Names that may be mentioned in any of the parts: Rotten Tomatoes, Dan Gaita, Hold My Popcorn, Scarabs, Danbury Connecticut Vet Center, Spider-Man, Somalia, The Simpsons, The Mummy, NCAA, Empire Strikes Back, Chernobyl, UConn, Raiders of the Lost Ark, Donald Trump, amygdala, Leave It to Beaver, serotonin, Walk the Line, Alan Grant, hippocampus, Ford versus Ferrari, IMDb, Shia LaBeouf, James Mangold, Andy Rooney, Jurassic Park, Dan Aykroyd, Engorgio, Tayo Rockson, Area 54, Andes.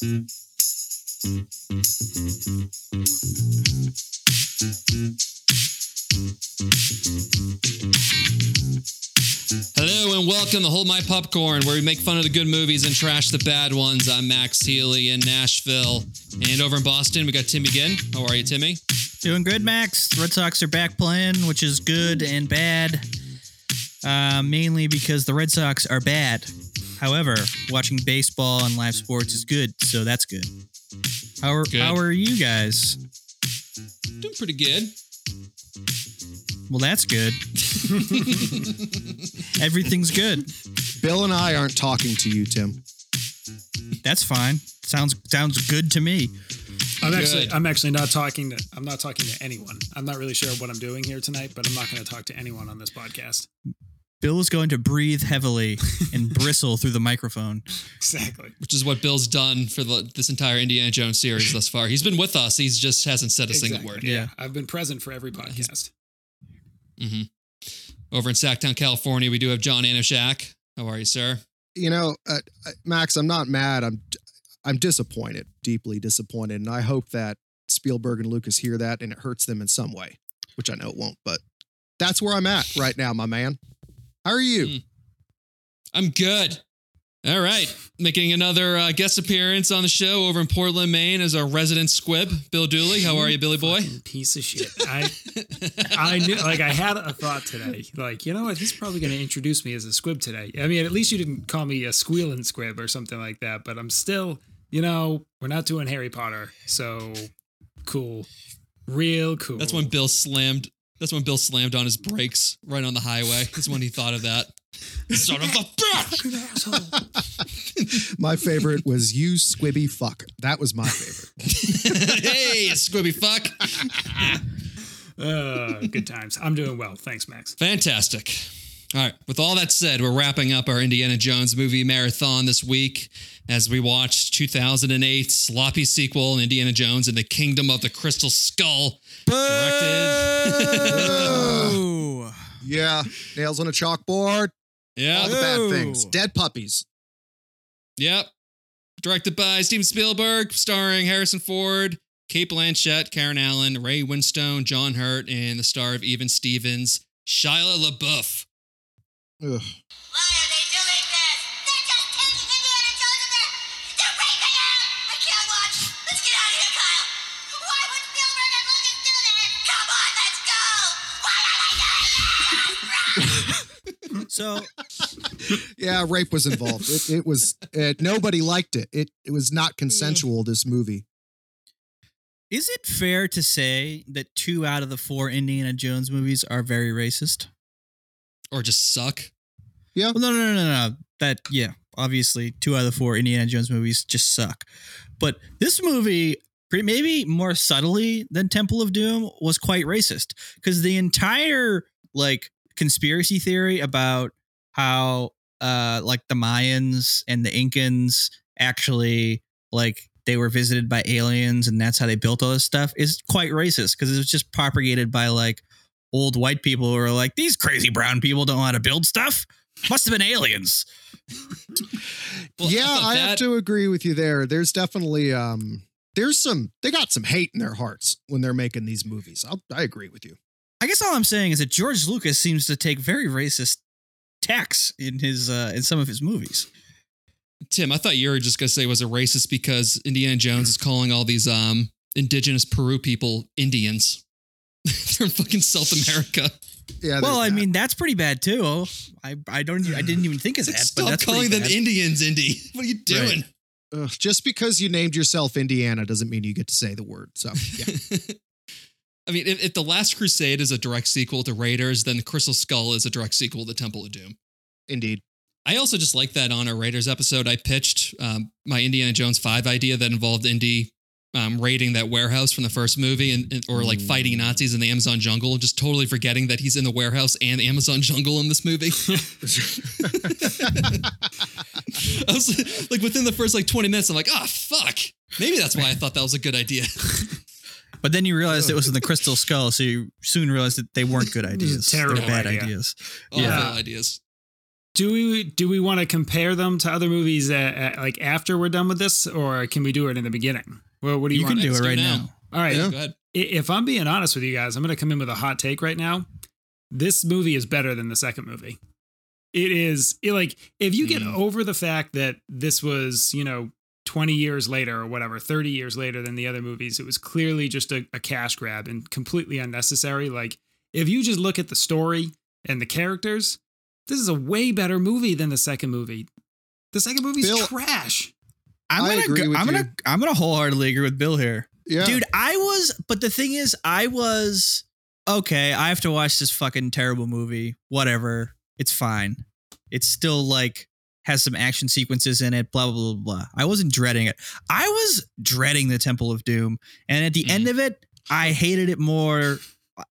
Hello and welcome to Hold My Popcorn, where we make fun of the good movies and trash the bad ones. I'm Max Healy in Nashville, and over in Boston, we got Tim McGinn. How are you, Timmy? Doing good, Max. The Red Sox are back playing, which is good and bad, mainly because the Red Sox are bad. However, watching baseball and live sports is good, so that's good. How are you guys? Doing pretty good. Well, that's good. Everything's good. Bill and I aren't talking to you, Tim. That's fine. Sounds good to me. I'm not talking to anyone. I'm not really sure what I'm doing here tonight, but I'm not going to talk to anyone on this podcast. Bill is going to breathe heavily and bristle through the microphone. Exactly. Which is what Bill's done for this entire Indiana Jones series thus far. He's been with us. He just hasn't said a single word. Yeah. I've been present for every podcast. Mm-hmm. Over in Sacktown, California, we do have John Anoshak. How are you, sir? You know, Max, I'm not mad. I'm disappointed, deeply disappointed, and I hope that Spielberg and Lucas hear that and it hurts them in some way, which I know it won't, but that's where I'm at right now, my man. How are you? I'm good. All right. Making another guest appearance on the show over in Portland, Maine is our resident squib, Bill Dooley. How are you, Billy boy? Piece of shit. I knew, I had a thought today. You know what? He's probably going to introduce me as a squib today. I mean, at least you didn't call me a squealing squib or something like that, but I'm still... You know, we're not doing Harry Potter, so cool. Real cool. That's when Bill slammed on his brakes right on the highway. That's when he thought of that. Son of a bitch! My favorite was you squibby fuck. That was my favorite. Hey, squibby fuck. Good times. I'm doing well. Thanks, Max. Fantastic. All right. With all that said, we're wrapping up our Indiana Jones movie marathon this week as we watched 2008's sloppy sequel, Indiana Jones and the Kingdom of the Crystal Skull. Directed. Yeah. Nails on a chalkboard. Yeah. All the bad things. Dead puppies. Yep. Directed by Steven Spielberg, starring Harrison Ford, Cate Blanchett, Karen Allen, Ray Winstone, John Hurt, and the star of Even Stevens, Shia LaBeouf. Ugh. Why are they doing this? They're just taking Indiana Jones and they're raping him! I can't watch! Let's get out of here, Kyle! Why would Spielberg and Lucas do this? Come on, let's go! Why are they doing this? So, yeah, rape was involved. It was nobody liked it. It was not consensual, this movie. Is it fair to say that 2 out of the 4 Indiana Jones movies are very racist? Or just suck? Yeah. Well, no. Obviously, 2 out of the 4 Indiana Jones movies just suck. But this movie, maybe more subtly than Temple of Doom, was quite racist. Because the entire, conspiracy theory about how, the Mayans and the Incans actually, they were visited by aliens and that's how they built all this stuff is quite racist. Because it was just propagated by, old white people who are like, these crazy brown people don't know how to build stuff. Must have been aliens. Well, yeah, I have to agree with you there. There's definitely, they got some hate in their hearts when they're making these movies. I agree with you. I guess all I'm saying is that George Lucas seems to take very racist tacks in his, in some of his movies. Tim, I thought you were just going to say was a racist because Indiana Jones is calling all these, indigenous Peru people Indians. They're in fucking South America. Yeah. Well, I mean, that's pretty bad too. I didn't even think of that. Stop but that's calling them Indians, Indy. What are you doing? Right. Just because you named yourself Indiana doesn't mean you get to say the word. So, yeah. I mean, if The Last Crusade is a direct sequel to Raiders, then The Crystal Skull is a direct sequel to Temple of Doom. Indeed. I also just like that on our Raiders episode, I pitched my Indiana Jones 5 idea that involved Indy raiding that warehouse from the first movie or fighting Nazis in the Amazon jungle, just totally forgetting that he's in the warehouse and Amazon jungle in this movie. I was within the first 20 minutes, I'm like, ah, fuck. Maybe that's why I thought that was a good idea. But then you realized it was in the Crystal Skull, so you soon realized that they weren't good ideas. Terrible ideas. Awful ideas. Do we want to compare them to other movies like after we're done with this, or can we do it in the beginning? Well, what do you want? You can do it right now. All right. Yeah. Go ahead. If I'm being honest with you guys, I'm going to come in with a hot take right now. This movie is better than the second movie. It is like, if you get over the fact that this was, 20 years later or whatever, 30 years later than the other movies, it was clearly just a cash grab and completely unnecessary. Like, if you just look at the story and the characters, this is a way better movie than the second movie. The second movie's trash. I'm gonna wholeheartedly agree with Bill here. Yeah. Dude, but the thing is, okay, I have to watch this fucking terrible movie. Whatever. It's fine. It's still like has some action sequences in it, blah, blah, blah, blah. I wasn't dreading it. I was dreading the Temple of Doom. And at the end of it, I hated it more.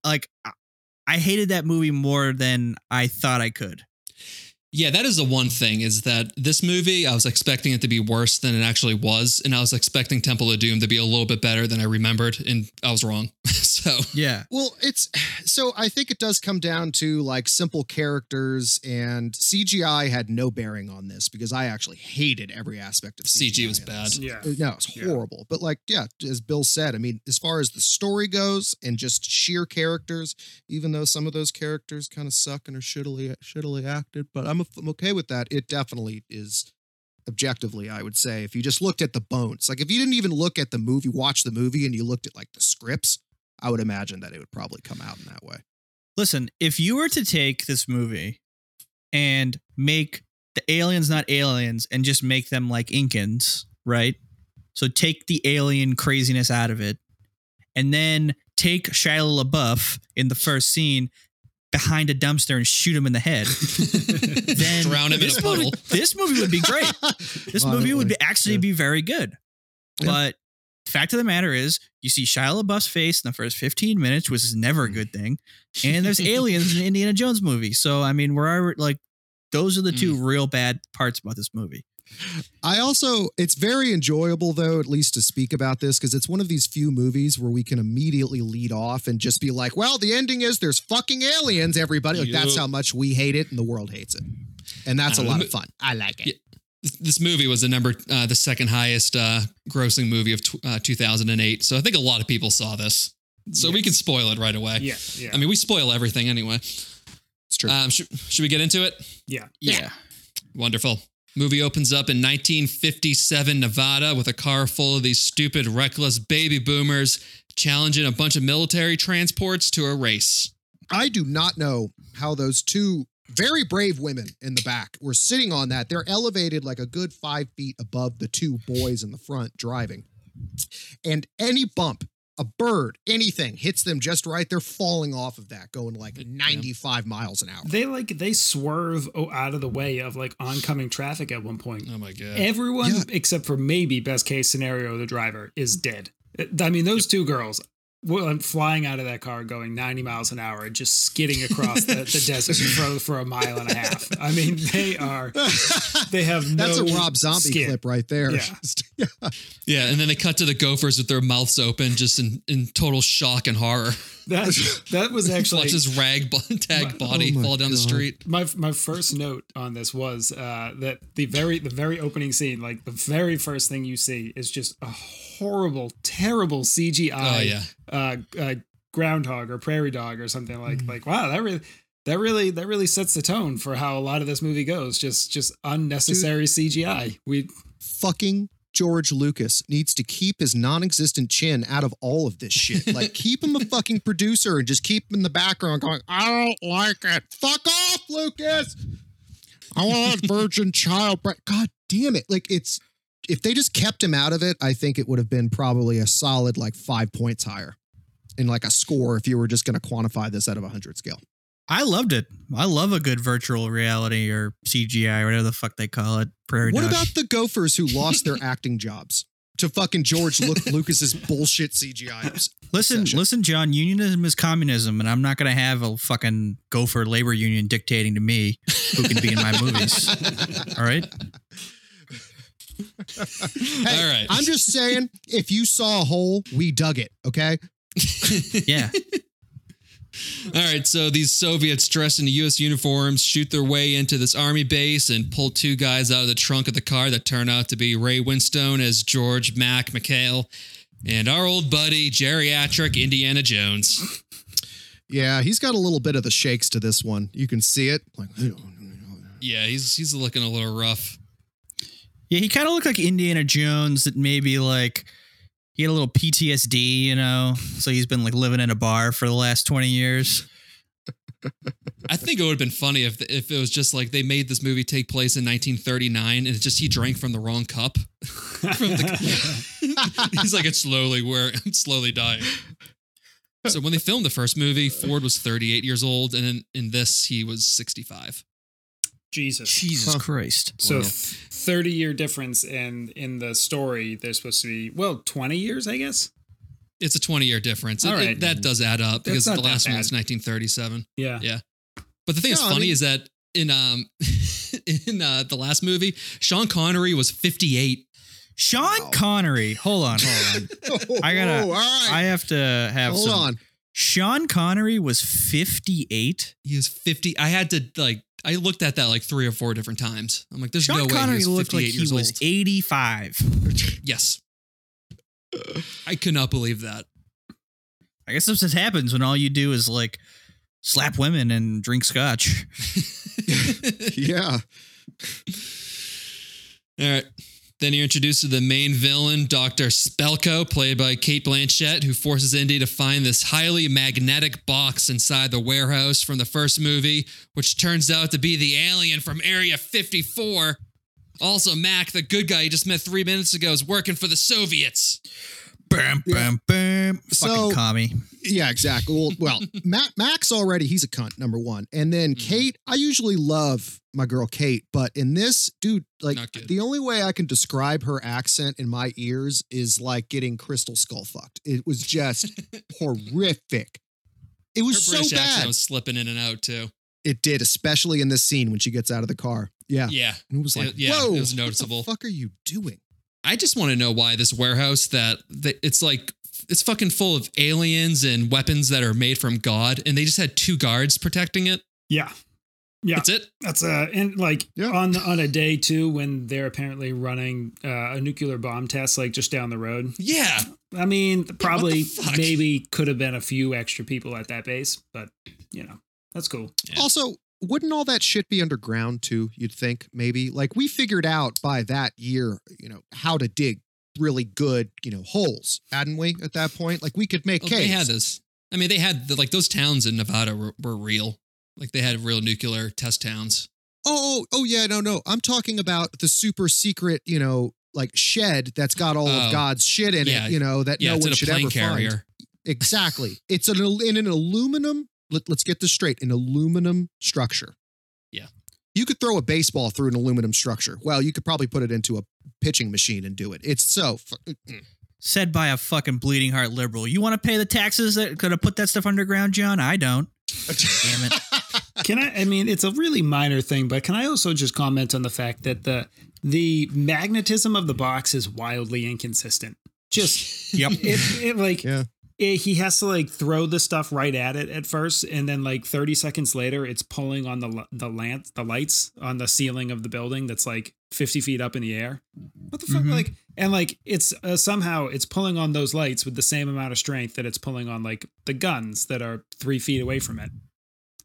Like, I hated that movie more than I thought I could. Yeah, that is the one thing, is that this movie, I was expecting it to be worse than it actually was. And I was expecting Temple of Doom to be a little bit better than I remembered. And I was wrong. So, yeah, well, I think it does come down to like simple characters, and CGI had no bearing on this, because I actually hated every aspect of CGI. CG was bad. Yeah, no, it's horrible. Yeah. But like, yeah, as Bill said, I mean, as far as the story goes and just sheer characters, even though some of those characters kind of suck and are shittily acted, but I'm okay with that. It definitely is. Objectively, I would say, if you just looked at the bones, like if you didn't even look at the movie, watch the movie, and you looked at like the scripts, I would imagine that it would probably come out in that way. Listen, if you were to take this movie and make the aliens not aliens and just make them like Incans, right? So take the alien craziness out of it, and then take Shia LaBeouf in the first scene behind a dumpster and shoot him in the head, then drown him in a puddle. This movie would be great. This movie would be very good. Yeah. But fact of the matter is, you see Shia LaBeouf's face in the first 15 minutes, which is never a good thing. And there's aliens in the Indiana Jones movie. So, I mean, those are the two real bad parts about this movie. It's very enjoyable, though, at least to speak about this, because it's one of these few movies where we can immediately lead off and just be like, well, the ending is there's fucking aliens, everybody. Like, that's how much we hate it and the world hates it. And that's a lot of fun. I like it. Yeah, this movie was the second highest grossing movie of 2008. So I think a lot of people saw this. So we can spoil it right away. Yeah, yeah. I mean, we spoil everything anyway. It's true. Should we get into it? Yeah. Yeah. Yeah. Wonderful. Movie opens up in 1957 Nevada with a car full of these stupid, reckless baby boomers challenging a bunch of military transports to a race. I do not know how those two very brave women in the back were sitting on that. They're elevated like a good 5 feet above the two boys in the front driving. And any bump, a bird, anything hits them just right, they're falling off of that, going like 95 miles an hour. They swerve out of the way of like oncoming traffic at one point. Oh my God. Everyone except for maybe best case scenario, the driver is dead. I mean, those two girls were flying out of that car going 90 miles an hour and just skidding across the desert for a mile and a half. I mean, that's a Rob Zombie clip right there. Yeah. Yeah. And then they cut to the gophers with their mouths open, just in total shock and horror. That was actually watch his ragtag body fall down the street. My first note on this was that the very opening scene, like the very first thing you see, is just a horrible, terrible CGI. Oh yeah. Groundhog or prairie dog or something like wow, that really sets the tone for how a lot of this movie goes. Just unnecessary CGI. We fucking George Lucas needs to keep his non-existent chin out of all of this shit. Like, keep him a fucking producer and just keep him in the background going, I don't like it. Fuck off, Lucas. I want virgin childbirth. God damn it. Like, it's, if they just kept him out of it, I think it would have been probably a solid like 5 points higher in like a score if you were just going to quantify this out of 100 scale. I loved it. I love a good virtual reality or CGI or whatever the fuck they call it. What about the gophers who lost their acting jobs to fucking George Lucas's bullshit CGI? Listen, John, unionism is communism, and I'm not going to have a fucking gopher labor union dictating to me who can be in my movies. All right. Hey, all right. I'm just saying, if you saw a hole, we dug it. Okay. Yeah. All right, so these Soviets dressed in the U.S. uniforms shoot their way into this army base and pull two guys out of the trunk of the car that turn out to be Ray Winstone as George Mac McHale and our old buddy, geriatric Indiana Jones. Yeah, he's got a little bit of the shakes to this one. You can see it. Like, yeah, he's looking a little rough. Yeah, he kind of looked like Indiana Jones that maybe like he had a little PTSD, you know, so he's been like living in a bar for the last 20 years. I think it would have been funny if it was just like they made this movie take place in 1939 and it's just he drank from the wrong cup. He's like, I'm slowly dying. So when they filmed the first movie, Ford was 38 years old, and in this, he was 65. Jesus Christ. So wow. 30-year difference, and in the story, they're supposed to be, 20 years, I guess? It's a 20-year difference. All right. That does add up, because the last one was 1937. Yeah. Yeah. But the thing that's funny is that in the last movie, Sean Connery was 58. Sean Connery. Hold on. I have to. Sean Connery was 58. He was 50. I looked at that like 3 or 4 different times. I'm like, there's no way he was 58 years old. Sean Connery looked like he was 85. Yes. I could not believe that. I guess this happens when all you do is like slap women and drink scotch. Yeah. All right. Then you're introduced to the main villain, Dr. Spelko, played by Cate Blanchett, who forces Indy to find this highly magnetic box inside the warehouse from the first movie, which turns out to be the alien from Area 54. Also, Mac, the good guy you just met 3 minutes ago, is working for the Soviets. Bam, bam, bam. So, fucking commie. Yeah, exactly. Well, Mac's already, he's a cunt, number one. And then Cate, I usually love my girl Cate, but in this, dude, like the only way I can describe her accent in my ears is like getting Crystal Skull fucked. It was just horrific. It was so bad. Her British accent was slipping in and out too. It did, especially in this scene when she gets out of the car. Yeah. Yeah. And it was like, whoa, it was noticeable. What the fuck are you doing? I just want to know why this warehouse that it's like, it's fucking full of aliens and weapons that are made from God. And they just had 2 guards protecting it. Yeah. Yeah. That's it. That's on a day too, when they're apparently running a nuclear bomb test, like just down the road. Yeah. I mean, probably maybe could have been a few extra people at that base, but you know, that's cool. Yeah. Also, wouldn't all that shit be underground too? You'd think maybe like we figured out by that year, you know, how to dig really good, you know, holes, hadn't we? At that point, like we could make caves. They had this. I mean, they had those towns in Nevada were real. Like they had real nuclear test towns. Oh yeah. No. I'm talking about the super secret, you know, like shed that's got all of God's shit in it, you know, that no one should ever find. Exactly. It's in an aluminum. Let's get this straight. An aluminum structure. Yeah. You could throw a baseball through an aluminum structure. Well, you could probably put it into a pitching machine and do it. It's so... Said by a fucking bleeding heart liberal. You want to pay the taxes that could have put that stuff underground, John? I don't. Damn it. I mean, it's a really minor thing, but can I also just comment on the fact that the magnetism of the box is wildly inconsistent. Just... Yep. Yeah. He has to like throw the stuff right at it at first, and then like 30 seconds later, it's pulling on the lights on the ceiling of the building that's like 50 feet up in the air. What the fuck? Mm-hmm. Like, and like it's somehow it's pulling on those lights with the same amount of strength that it's pulling on like the guns that are 3 feet away from it.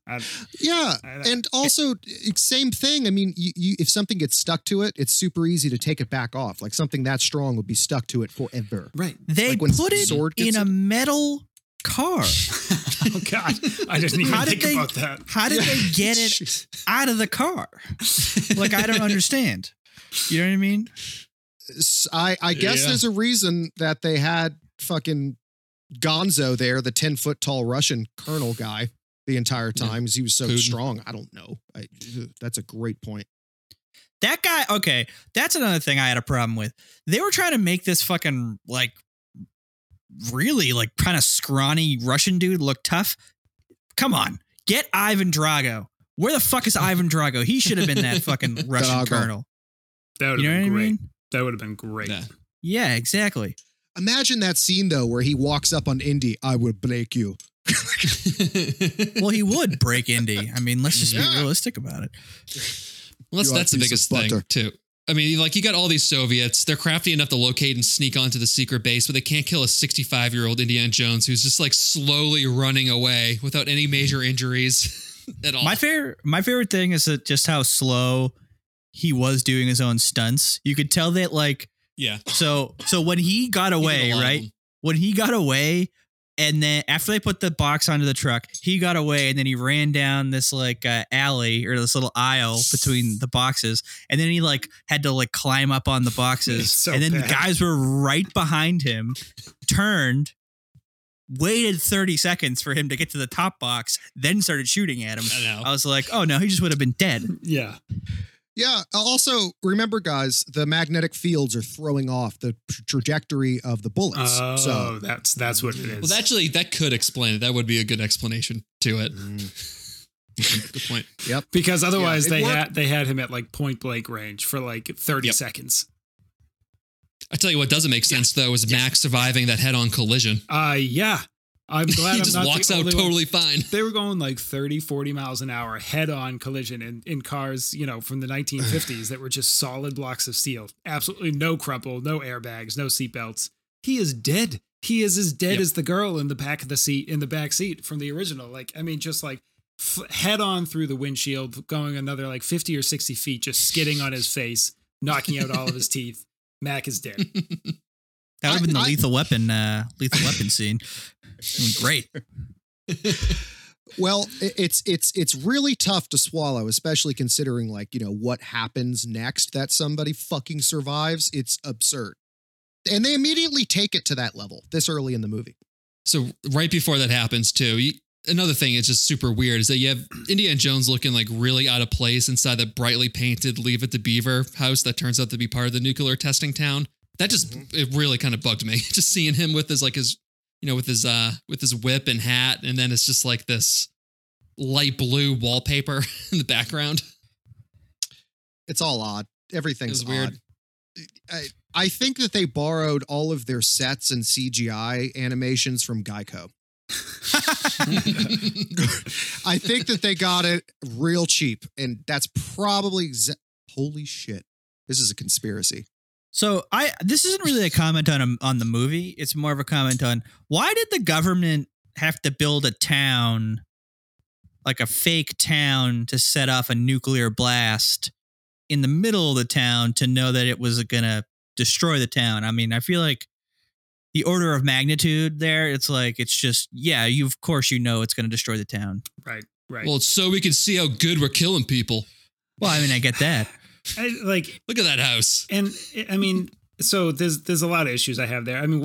And also same thing. I mean, you, if something gets stuck to it, it's super easy to take it back off. Like something that strong would be stuck to it forever. Right. They like put it in a metal car. Oh God, I didn't even think about that. How did they get it out of the car? Like, I don't understand. You know what I mean? I guess there's a reason that they had fucking Gonzo there, the 10 foot tall Russian colonel guy. The entire time because he was so strong. I don't know. That's a great point. That guy. Okay. That's another thing I had a problem with. They were trying to make this fucking like really like kind of scrawny Russian dude look tough. Come on. Get Ivan Drago. Where the fuck is Ivan Drago? He should have been that fucking Russian colonel. That would have been great. That would have been great. Yeah, exactly. Imagine that scene though, where he walks up on Indy. I would break you. Well, he would break Indy. I mean, let's just be realistic about it. Well, that's the biggest thing, too. I mean, like, you got all these Soviets. They're crafty enough to locate and sneak onto the secret base, but they can't kill a 65-year-old Indiana Jones who's just, like, slowly running away without any major injuries at all. My favorite thing is that just how slow he was doing his own stunts. You could tell that, like... Yeah. So when he got away, and then after they put the box onto the truck, he got away, and then he ran down this like alley or this little aisle between the boxes, and then he like had to like climb up on the boxes, The guys were right behind him, turned, waited 30 seconds for him to get to the top box, then started shooting at him. I was like, oh no, he just would have been dead. Yeah. Yeah. Also, remember, guys, the magnetic fields are throwing off the trajectory of the bullets. Oh, so that's what it is. Well, actually, that could explain it. That would be a good explanation to it. Mm. Good point. Yep. Because otherwise, they had him at like point blank range for like 30 seconds. I tell you what doesn't make sense though is Max surviving that head-on collision. I'm glad he just walks out totally fine. They were going like 30, 40 miles an hour head-on collision in cars, you know, from the 1950s that were just solid blocks of steel. Absolutely no crumple, no airbags, no seatbelts. He is dead. He is as dead as the girl in the back of the seat, in the back seat from the original. Like, I mean, just like head-on through the windshield, going another like 50 or 60 feet, just skidding on his face, knocking out all of his teeth. Mac is dead. That would have been the lethal weapon scene. Great. Well, it's really tough to swallow, especially considering like, you know, what happens next that somebody fucking survives. It's absurd. And they immediately take it to that level this early in the movie. So right before that happens too, another thing that's just super weird is that you have Indiana Jones looking like really out of place inside the brightly painted Leave It to Beaver house that turns out to be part of the nuclear testing town. That just, it really kind of bugged me. Just seeing him with his, like his, you know, with his whip and hat. And then it's just like this light blue wallpaper in the background. It's all odd. Everything's weird. I think that they borrowed all of their sets and CGI animations from Geico. I think that they got it real cheap. And that's probably, holy shit. This is a conspiracy. So this isn't really a comment on the movie. It's more of a comment on why did the government have to build a town, like a fake town, to set off a nuclear blast in the middle of the town to know that it was going to destroy the town. I mean, I feel like the order of magnitude there, it's just, of course, you know, it's going to destroy the town. Right. Well, it's so we can see how good we're killing people. Well, I mean, I get that. Look at that house. And I mean, so there's a lot of issues I have there. I mean,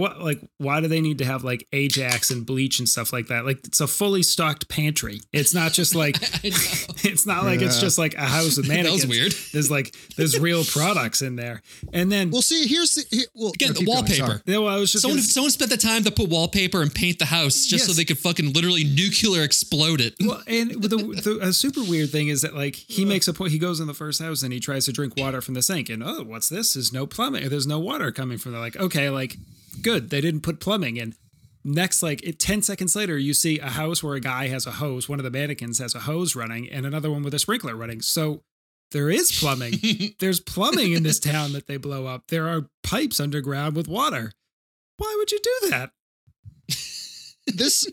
why do they need to have like Ajax and bleach and stuff like that? Like, it's a fully stocked pantry. It's not just like, it's not like it's just like a house with mannequins. That was weird. There's real products in there. And then we'll see. Again, the wallpaper. Yeah, well, I was just someone spent the time to put wallpaper and paint the house just so they could fucking literally nuclear explode it. Well, and the super weird thing is that like he makes a point. He goes in the first house and he tries to drink water from the sink. And what's this? There's no plumbing. There's no water coming from there. Like, okay, like, good, they didn't put plumbing in. Next, like 10 seconds later, you see a house where a guy has a hose, one of the mannequins has a hose running, and another one with a sprinkler running. So there is plumbing. There's plumbing in this town that they blow up. There are pipes underground with water. Why would you do that? This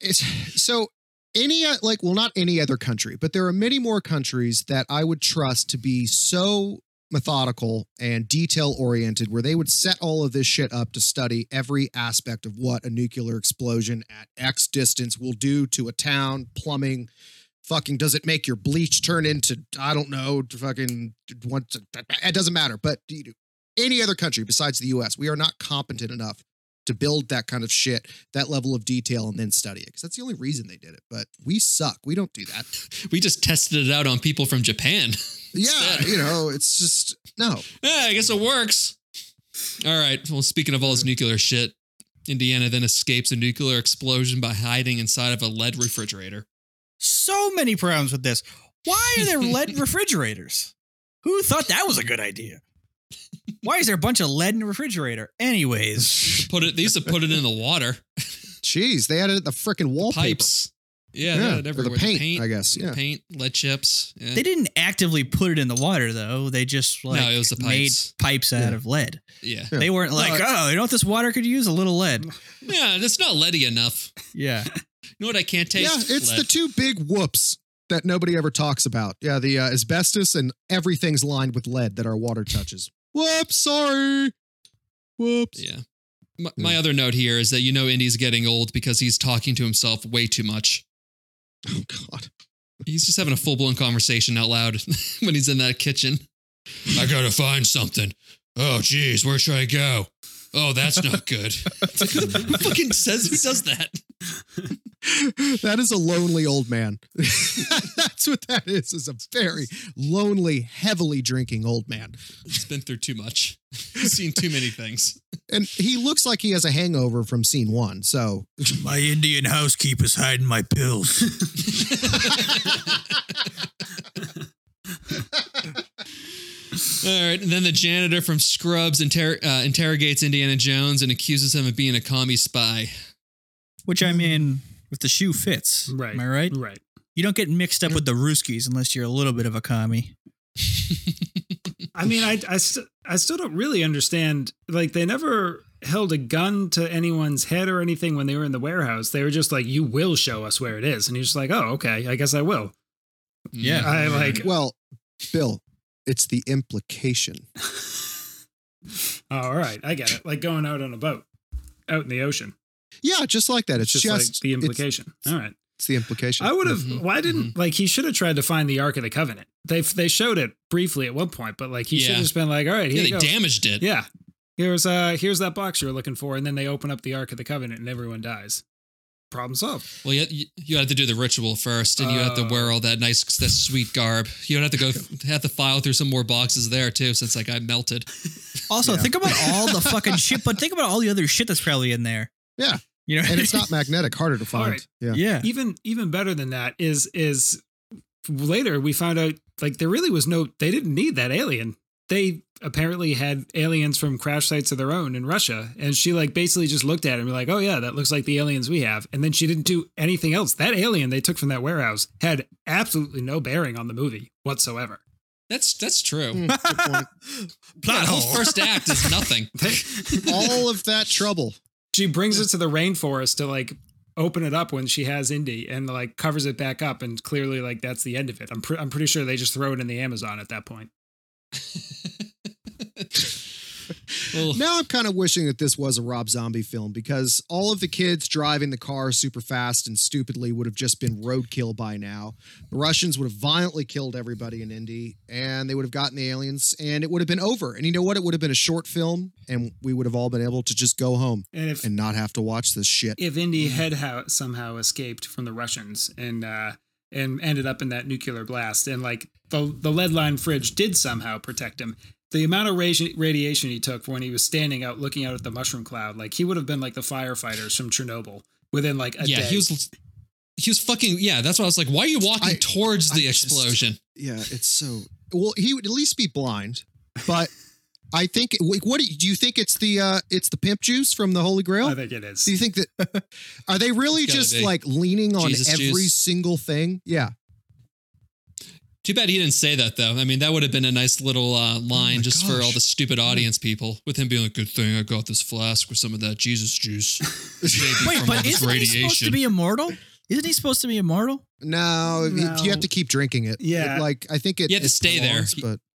is so any, like, well, not any other country, but there are many more countries that I would trust to be so methodical and detail oriented where they would set all of this shit up to study every aspect of what a nuclear explosion at X distance will do to a town, plumbing, fucking, does it make your bleach turn into, I don't know, fucking, it doesn't matter. But any other country besides the US, we are not competent enough to build that kind of shit, that level of detail, and then study it. Because that's the only reason they did it. But we suck. We don't do that. We just tested it out on people from Japan. Yeah, you know, it's just, no. Yeah, I guess it works. All right. Well, speaking of all this nuclear shit, Indiana then escapes a nuclear explosion by hiding inside of a lead refrigerator. So many problems with this. Why are there lead refrigerators? Who thought that was a good idea? Why is there a bunch of lead in the refrigerator? Anyways, they used to put it in the water. Jeez, they added the freaking wallpaper. Pipes. Yeah, everywhere. Or the paint, I guess. Yeah, paint, lead chips. Yeah. They didn't actively put it in the water, though. They just it was the pipes. Made pipes out of lead. Yeah, they weren't you know what this water could use? A little lead. Yeah, it's not leady enough. Yeah, you know what I can't taste? Yeah, it's lead. The two big whoops that nobody ever talks about. Yeah, the asbestos and everything's lined with lead that our water touches. Whoops, sorry. Whoops. Yeah. My other note here is that Indy's getting old because he's talking to himself way too much. Oh, God. He's just having a full-blown conversation out loud when he's in that kitchen. I gotta find something. Oh, geez, where should I go? Oh, that's not good. It's like, who fucking says, who does that? That is a lonely old man. That's what that is a very lonely, heavily drinking old man. He's been through too much. He's seen too many things. And he looks like he has a hangover from scene one, so. My Indian housekeeper's hiding my pills. All right, and then the janitor from Scrubs interrogates Indiana Jones and accuses him of being a commie spy. Which, I mean, if the shoe fits, right? Am I right? Right. You don't get mixed up with the Ruskies unless you're a little bit of a commie. I mean, I still don't really understand. Like, they never held a gun to anyone's head or anything when they were in the warehouse. They were just like, you will show us where it is. And you're just like, oh, okay, I guess I will. Yeah. Well, Bill, it's the implication. All right, I get it. Like going out on a boat, out in the ocean. Yeah, just like that. It's just like the implication. All right. It's the implication. I would have. Mm-hmm. Why didn't he should have tried to find the Ark of the Covenant? They showed it briefly at one point, but he should have just been like, all right, here you go. They damaged it. Yeah. Here's that box you were looking for. And then they open up the Ark of the Covenant and everyone dies. Problem solved. Well, you have to do the ritual first, and you have to wear all that nice, that sweet garb. You don't have to have to file through some more boxes there too, since I melted. Also, think about all the fucking shit, but think about all the other shit that's probably in there. Yeah. You know, and it's not magnetic, harder to find. Right. Yeah. Yeah. Even better than that is later we found out there really was they didn't need that alien. They apparently had aliens from crash sites of their own in Russia. And she basically just looked at it and be like, oh yeah, that looks like the aliens we have. And then she didn't do anything else. That alien they took from that warehouse had absolutely no bearing on the movie whatsoever. That's true. Plot hole. Whole first act is nothing. All of that trouble. She brings it to the rainforest to open it up when she has Indy and covers it back up. And clearly that's the end of it. I'm pretty sure they just throw it in the Amazon at that point. Well, now I'm kind of wishing that this was a Rob Zombie film because all of the kids driving the car super fast and stupidly would have just been roadkill by now. The Russians would have violently killed everybody in Indy and they would have gotten the aliens and it would have been over. And you know what? It would have been a short film and we would have all been able to just go home and not have to watch this shit. If Indy had somehow escaped from the Russians and ended up in that nuclear blast and the lead line fridge did somehow protect him. The amount of radiation he took when he was standing out looking out at the mushroom cloud, he would have been the firefighters from Chernobyl within a day. Yeah, he was fucking, that's why I was like, why are you walking towards the explosion? It's so, well, he would at least be blind, but I think, what do you think it's the pimp juice from the Holy Grail? I think it is. Do you think that, are they really just leaning on Jesus every juice. Single thing? Yeah. Too bad he didn't say that, though. I mean, that would have been a nice little line for all the stupid audience people with him being like, good thing I got this flask with some of that Jesus juice. Wait, but isn't he supposed to be immortal? No, you have to keep drinking it. Yeah. You have to stay there.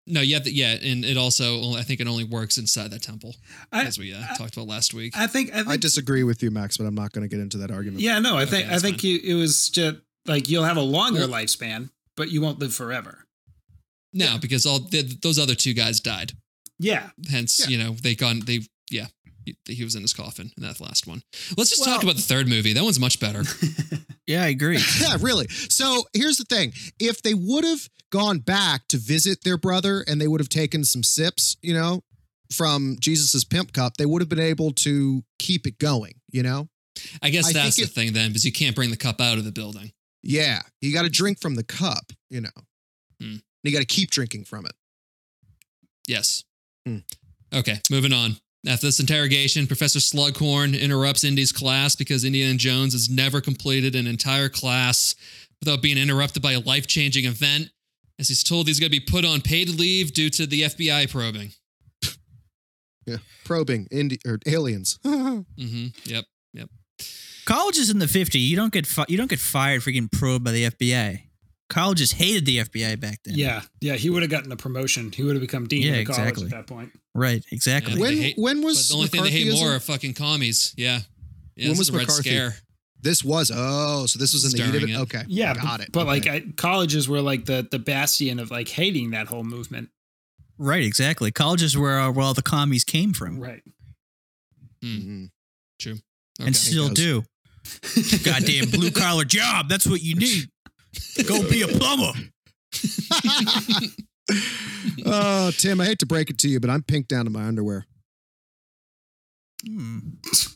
No, and it also, I think it only works inside that temple, as we talked about last week. I think I disagree with you, Max, but I'm not going to get into that argument. Yeah, no, I think it was just you'll have a longer lifespan. But you won't live forever. No, because all those other two guys died. Yeah. Hence, he was in his coffin in that last one. Let's just talk about the third movie. That one's much better. Yeah, I agree. Yeah, really. So here's the thing. If they would have gone back to visit their brother and they would have taken some sips, from Jesus's pimp cup, they would have been able to keep it going, I guess that's the thing then, because you can't bring the cup out of the building. Yeah, you got to drink from the cup, and you got to keep drinking from it. Yes. Mm. Okay, moving on. After this interrogation, Professor Slughorn interrupts Indy's class because Indiana Jones has never completed an entire class without being interrupted by a life-changing event, as he's told he's going to be put on paid leave due to the FBI probing. Yeah, probing aliens. Mm-hmm. Yep. Colleges in the 50s, you don't get fired for getting probed by the FBI. Colleges hated the FBI back then. Yeah. He would have gotten the promotion. He would have become dean of the college at that point. Right, exactly. Yeah, when was the only thing they hate more are fucking commies? Yeah, when was the Red Scare? This was in the heat of it. Okay, yeah, got it. But okay. Colleges were like the bastion of like hating that whole movement. Right, exactly. Colleges were where all the commies came from. Right. Mm-hmm. True. Okay. And still do. Goddamn blue collar job. That's what you need. Go be a plumber. Oh, Tim, I hate to break it to you, but I'm pink down to my underwear. What?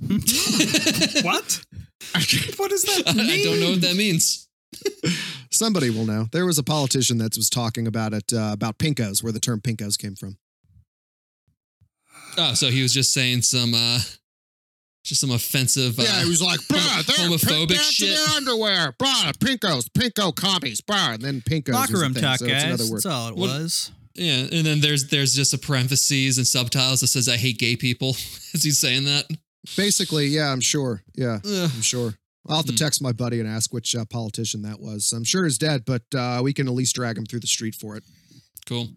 What does that mean? I don't know what that means. Somebody will know. There was a politician that was talking about it, about pinkos, where the term pinkos came from. Oh, so he was just saying some offensive. Yeah, he was like, "Bruh, they're homophobic shit." Their underwear, bruh, pinkos, pinko commies, bruh, and then pinkos. Locker room talk, so guys. Another word. That's all it was. Yeah, and then there's just a parentheses and subtitles that says, "I hate gay people." Is he saying that? Basically, yeah, I'm sure. Yeah, I'm sure. I'll have to text my buddy and ask which politician that was. I'm sure he's dead, but we can at least drag him through the street for it. Cool.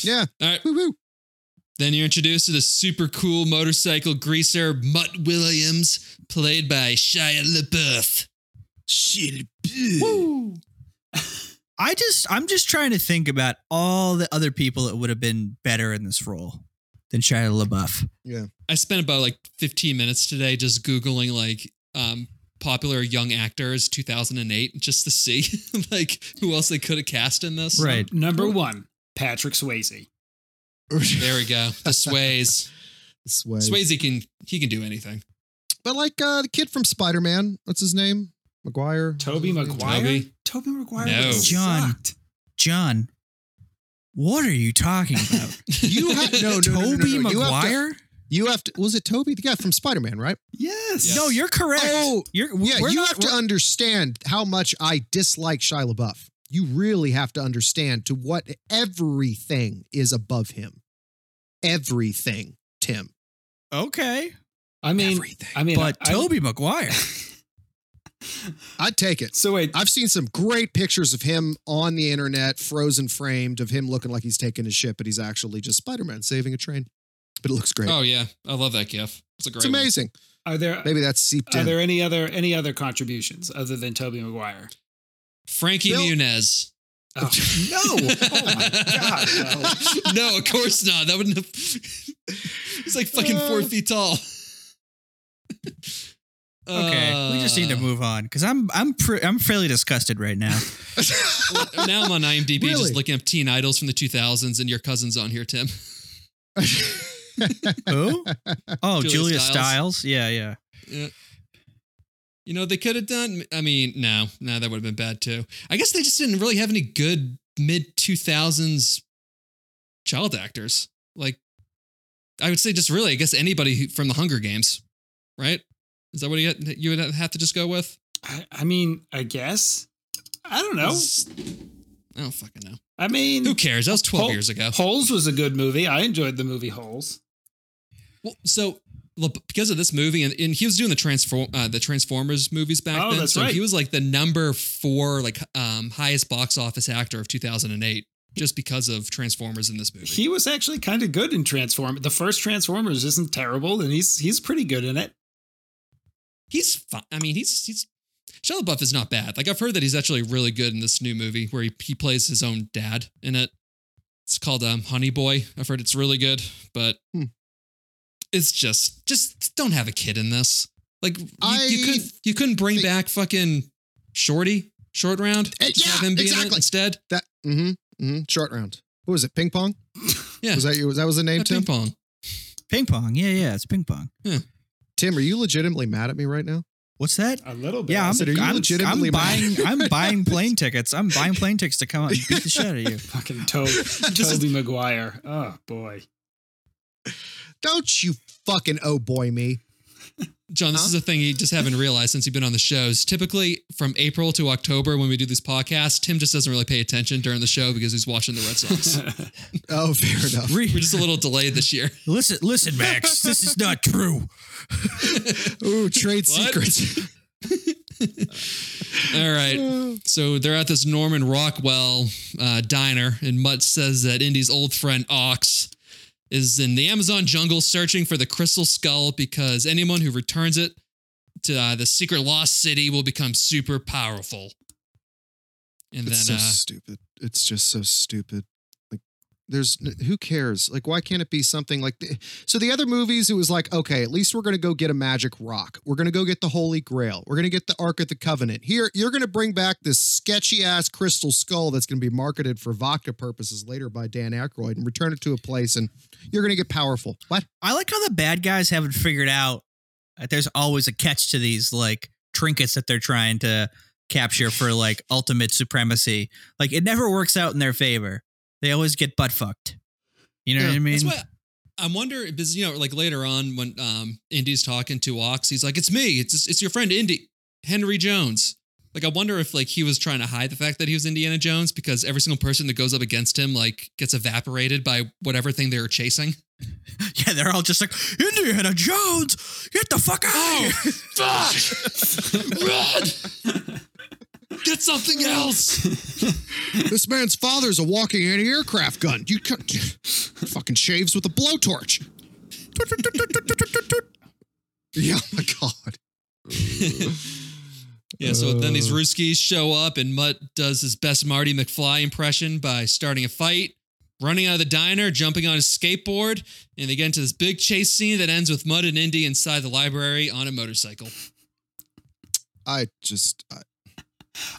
Yeah. All right. Woo-woo. Then you're introduced to the super cool motorcycle greaser Mutt Williams, played by Shia LaBeouf. Shia LaBeouf. Woo. I'm just trying to think about all the other people that would have been better in this role than Shia LaBeouf. Yeah. I spent about 15 minutes today just Googling popular young actors 2008 just to see who else they could have cast in this. Right. Number 1, Patrick Swayze. There we go. The Swayze. Swayze can do anything. But the kid from Spider-Man, what's his name? Maguire. Tobey Maguire. Tobey Maguire. No. John. What are you talking about? No, Tobey Maguire. Was it Toby? The guy from Spider-Man, right? Yes. No, you're correct. Oh, you have to understand how much I dislike Shia LaBeouf. You really have to understand to what everything is above him. Everything, Tim. Okay. I mean, everything. Tobey Maguire. I'd take it. So wait, I've seen some great pictures of him on the internet, frozen framed, of him looking like he's taking his ship, but he's actually just Spider-Man saving a train. But it looks great. Oh yeah, I love that gif. It's amazing. One. Are there maybe that's seeped in? Are there any other contributions other than Tobey Maguire? Frankie Muniz. Oh. No! Oh my god! No, of course not. That wouldn't have. He's fucking 4 feet tall. Okay, we just need to move on because I'm fairly disgusted right now. Now I'm on IMDb just looking up teen idols from the 2000s, and your cousin's on here, Tim. Who? Oh, Julia Stiles. Yeah. You know, they could have done. I mean, no, that would have been bad too. I guess they just didn't really have any good mid-2000s child actors. I would say just really, I guess anybody from the Hunger Games, right? Is that what you would have to just go with? I guess. I don't know. I don't fucking know. I mean, who cares? That was 12 years ago. Holes was a good movie. I enjoyed the movie Holes. Well, so because of this movie, and he was doing the Transformers movies back then. That's so right. He was the number 4 highest box office actor of 2008, just because of Transformers in this movie. He was actually kind of good in Transformers. The first Transformers isn't terrible, and he's pretty good in it. He's fine. I mean, he's. Shia LaBeouf is not bad. I've heard that he's actually really good in this new movie where he plays his own dad in it. It's called Honey Boy. I've heard it's really good, but it's just don't have a kid in this. You couldn't bring back fucking Shorty, Short Round. Have him be in it instead. That Short Round. What was it? Ping Pong. Yeah, was that the name? Tim? Ping Pong. Ping Pong. Yeah, it's Ping Pong. Yeah. Tim, are you legitimately mad at me right now? What's that? A little bit. Yeah, I'm buying plane tickets. I'm buying plane tickets to come out and beat the shit out of you. Fucking Toby Maguire. Oh boy. Don't you fucking oh boy me. John, this is a thing you just haven't realized since you've been on the shows. Typically from April to October when we do this podcast, Tim just doesn't really pay attention during the show because he's watching the Red Sox. Oh, fair enough. We're just a little delayed this year. Listen, Max, this is not true. Ooh, trade secrets. All right. So they're at this Norman Rockwell diner, and Mutt says that Indy's old friend Ox is in the Amazon jungle searching for the Crystal Skull because anyone who returns it to the secret lost city will become super powerful. And it's then so stupid. It's just so stupid. Like, there's who cares? Like, why can't it be something like? So the other movies, it was like, okay, at least we're gonna go get a magic rock. We're gonna go get the Holy Grail. We're gonna get the Ark of the Covenant. Here, you're gonna bring back this sketchy ass Crystal Skull that's gonna be marketed for vodka purposes later by Dan Aykroyd and return it to a place and. You're going to get powerful. What? I like how the bad guys haven't figured out that there's always a catch to these like trinkets that they're trying to capture for like ultimate supremacy. Like it never works out in their favor. They always get butt fucked. You know what I mean? I wonder because, you know, like later on when Indy's talking to Ox, he's like, it's me. It's your friend, Indy, Henry Jones. Like, I wonder if, like, he was trying to hide the fact that he was Indiana Jones because every single person that goes up against him, like, gets evaporated by whatever thing they were chasing. Yeah, they're all just like, Indiana Jones, get the fuck out! Oh, fuck! Run! Get something else! This man's father's a walking anti-aircraft gun. You fucking shaves with a blowtorch. Yeah, my God. Yeah, so then these Ruskies show up and Mutt does his best Marty McFly impression by starting a fight, running out of the diner, jumping on his skateboard, and they get into this big chase scene that ends with Mutt and Indy inside the library on a motorcycle. I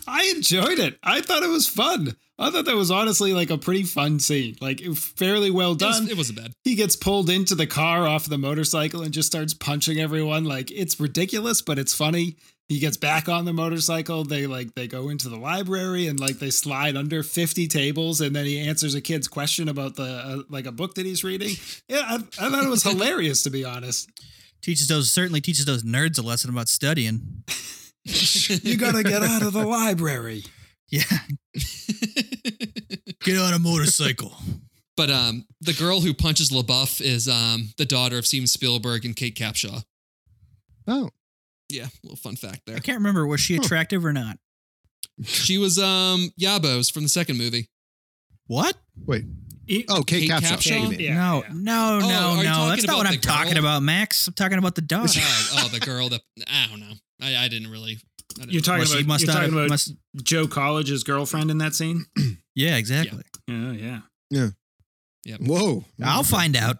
enjoyed it. I thought it was fun. I thought that was honestly like a pretty fun scene, like fairly well done. It wasn't bad. He gets pulled into the car off the motorcycle and just starts punching everyone. Like it's ridiculous, but it's funny. He gets back on the motorcycle. They go into the library and like they slide under 50 tables. And then he answers a kid's question about the like a book that he's reading. Yeah, I thought it was hilarious, to be honest. Certainly teaches those nerds a lesson about studying. You got to get out of the library. Yeah. Get on a motorcycle. But the girl who punches LaBeouf is the daughter of Steven Spielberg and Cate Capshaw. Oh. Yeah, a little fun fact there. I can't remember, was she attractive or not? She was Yabos from the second movie. What? Wait. Cate Capshaw? Yeah. No. That's not what I'm talking about, Max. I'm talking about the dog. Oh, the girl that... I don't know. I didn't really... You're talking about Joe College's girlfriend in that scene? Yeah, exactly. Yeah. Yep. Whoa. I'll find out.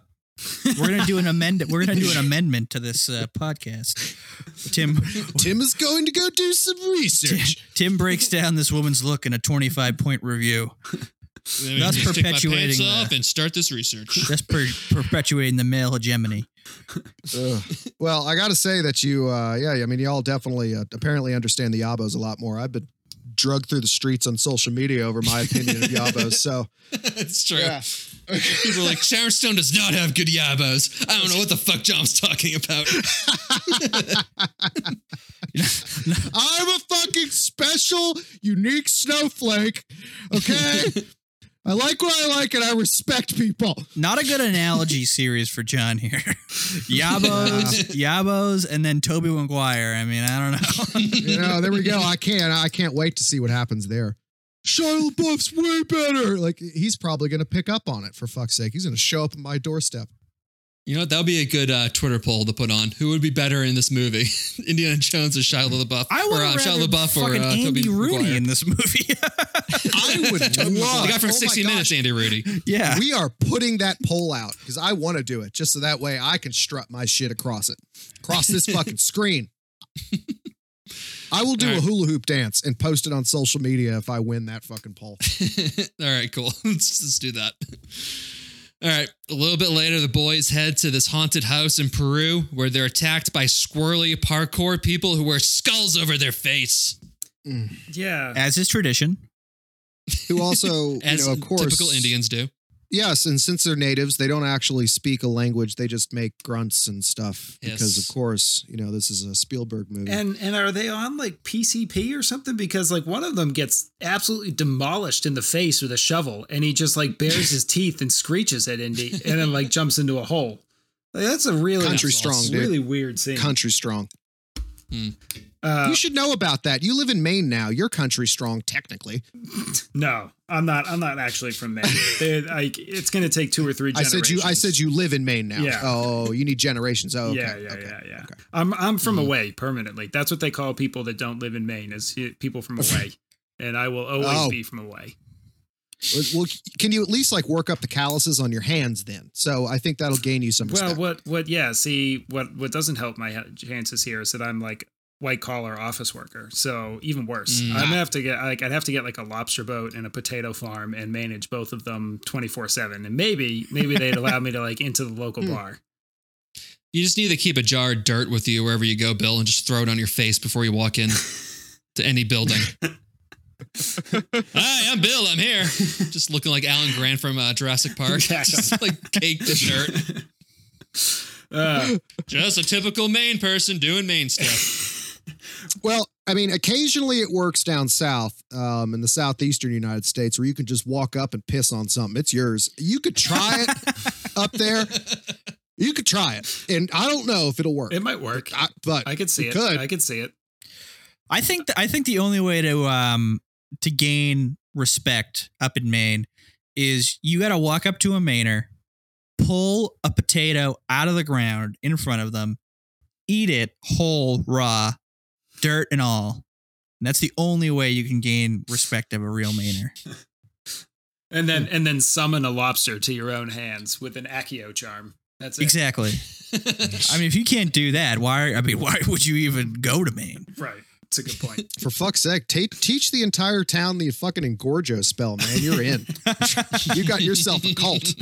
We're going to do an amendment to this podcast. Tim is going to go do some research. Tim breaks down this woman's look in a 25-point review. Thus perpetuating and start this research. That's perpetuating the male hegemony. Well, I got to say that you, I mean, you all definitely apparently understand the Yabos a lot more. I've been drugged through the streets on social media over my opinion of Yabos. So it's true. Yeah. People are like, Sharon Stone does not have good Yabos. I don't know what the fuck John's talking about. I'm a fucking special, unique snowflake. Okay. I like what I like and I respect people. Not a good analogy series for John here. Yabos, and then Tobey Maguire. I mean, I don't know. There we go. I can't wait to see what happens there. Shia LaBeouf's way better. Like, he's probably going to pick up on it, for fuck's sake. He's going to show up at my doorstep. You know what? That would be a good Twitter poll to put on. Who would be better in this movie? Indiana Jones or Shia LaBeouf? I would rather fucking Andy Rooney in this movie. I would love. The guy from 60 Minutes, Andy Rooney. Yeah. We are putting that poll out because I want to do it just so that way I can strut my shit across it. Across this fucking screen. I will do a hula hoop dance and post it on social media if I win that fucking poll. All right, cool. Let's do that. All right. A little bit later, the boys head to this haunted house in Peru where they're attacked by squirrely parkour people who wear skulls over their face. Mm. Yeah. As is tradition. Who also, as typical Indians do. Yes, and since they're natives, they don't actually speak a language. They just make grunts and stuff because, of course, you know, this is a Spielberg movie. And are they on, like, PCP or something? Because, like, one of them gets absolutely demolished in the face with a shovel, and he just, like, bares his teeth and screeches at Indy and then, like, jumps into a hole. Like, that's a really, really weird scene. Country strong. Mm. You should know about that. You live in Maine now. You're country strong, technically. No, I'm not. I'm not actually from Maine. It's going to take 2 or 3 generations. I said you live in Maine now. Yeah. Oh, you need generations. Oh, okay. Yeah. Okay. I'm from away permanently. That's what they call people that don't live in Maine, is people from away. And I will always be from away. Well, can you at least like work up the calluses on your hands then? So I think that'll gain you some respect. Well, what doesn't help my chances here is that I'm like white collar office worker. So even worse, I'm gonna have to get like a lobster boat and a potato farm and manage both of them 24/7. And maybe they'd allow me to like into the local bar. You just need to keep a jar of dirt with you wherever you go, Bill, and just throw it on your face before you walk in to any building. Hi, I'm Bill. I'm here. Just looking like Alan Grant from Jurassic Park. Yeah. Just like caked in dirt. Just a typical Maine person doing Maine stuff. Well, I mean, occasionally it works down south, in the southeastern United States, where you can just walk up and piss on something. It's yours. You could try it up there. You could try it. And I don't know if it'll work. It might work. But I could see it. I could see it. I think the only way to gain respect up in Maine is you got to walk up to a Mainer, pull a potato out of the ground in front of them, eat it whole, raw, dirt and all. And that's the only way you can gain respect of a real Mainer. and then summon a lobster to your own hands with an accio charm. That's it. Exactly. I mean, if you can't do that, why would you even go to Maine? Right. It's a good point. For fuck's sake, teach the entire town the fucking Engorgio spell, man. You're in. You got yourself a cult.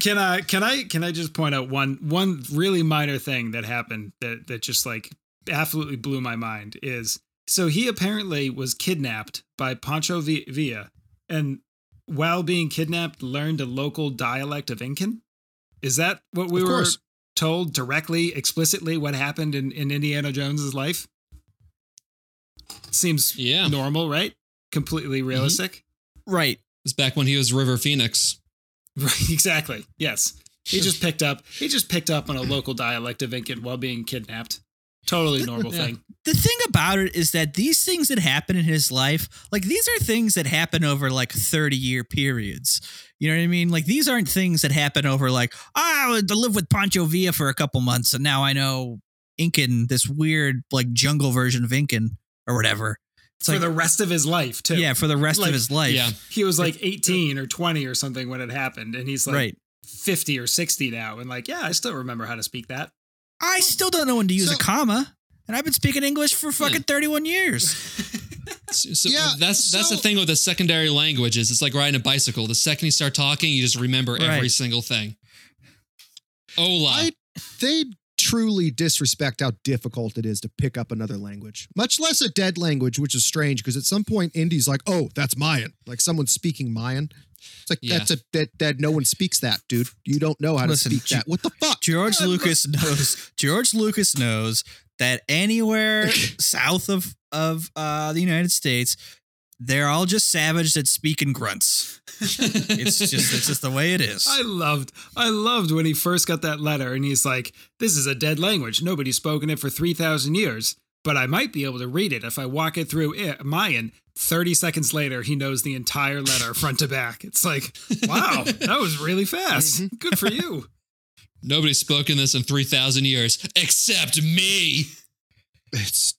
Can I just point out one really minor thing that happened that just like absolutely blew my mind is, so he apparently was kidnapped by Pancho Villa, and while being kidnapped learned a local dialect of Incan. Is that what we were told directly, explicitly what happened in Indiana Jones's life? Seems normal, right? Completely realistic. Mm-hmm. Right. It's back when he was River Phoenix. Right, exactly. Yes. He just picked up on a local dialect of Incan while being kidnapped. Totally normal thing. The thing about it is that these things that happen in his life, like these are things that happen over like 30-year periods. You know what I mean? Like these aren't things that happen over like, I lived with Pancho Villa for a couple months and now I know Incan, this weird like jungle version of Incan or whatever. It's for like, the rest of his life too. Yeah, for the rest of his life. Yeah. He was like 18 or 20 or something when it happened, and he's like 50 or 60 now, and like, yeah, I still remember how to speak that. I still don't know when to use a comma, and I've been speaking English for fucking 31 years. That's the thing with the secondary languages. It's like riding a bicycle. The second you start talking, you just remember every single thing. Hola. They truly disrespect how difficult it is to pick up another language, much less a dead language, which is strange because at some point Indy's like, oh, that's Mayan. Like someone's speaking Mayan. It's like, that no one speaks that, dude. You don't know how to speak that. What the fuck? George Lucas knows that anywhere south of the United States, they're all just savages that speak in grunts. It's just the way it is. I loved when he first got that letter and he's like, this is a dead language. Nobody's spoken it for 3,000 years, but I might be able to read it if I walk it through Mayan. 30 seconds later, he knows the entire letter front to back. It's like, wow, that was really fast. Mm-hmm. Good for you. Nobody's spoken this in 3,000 years, except me. It's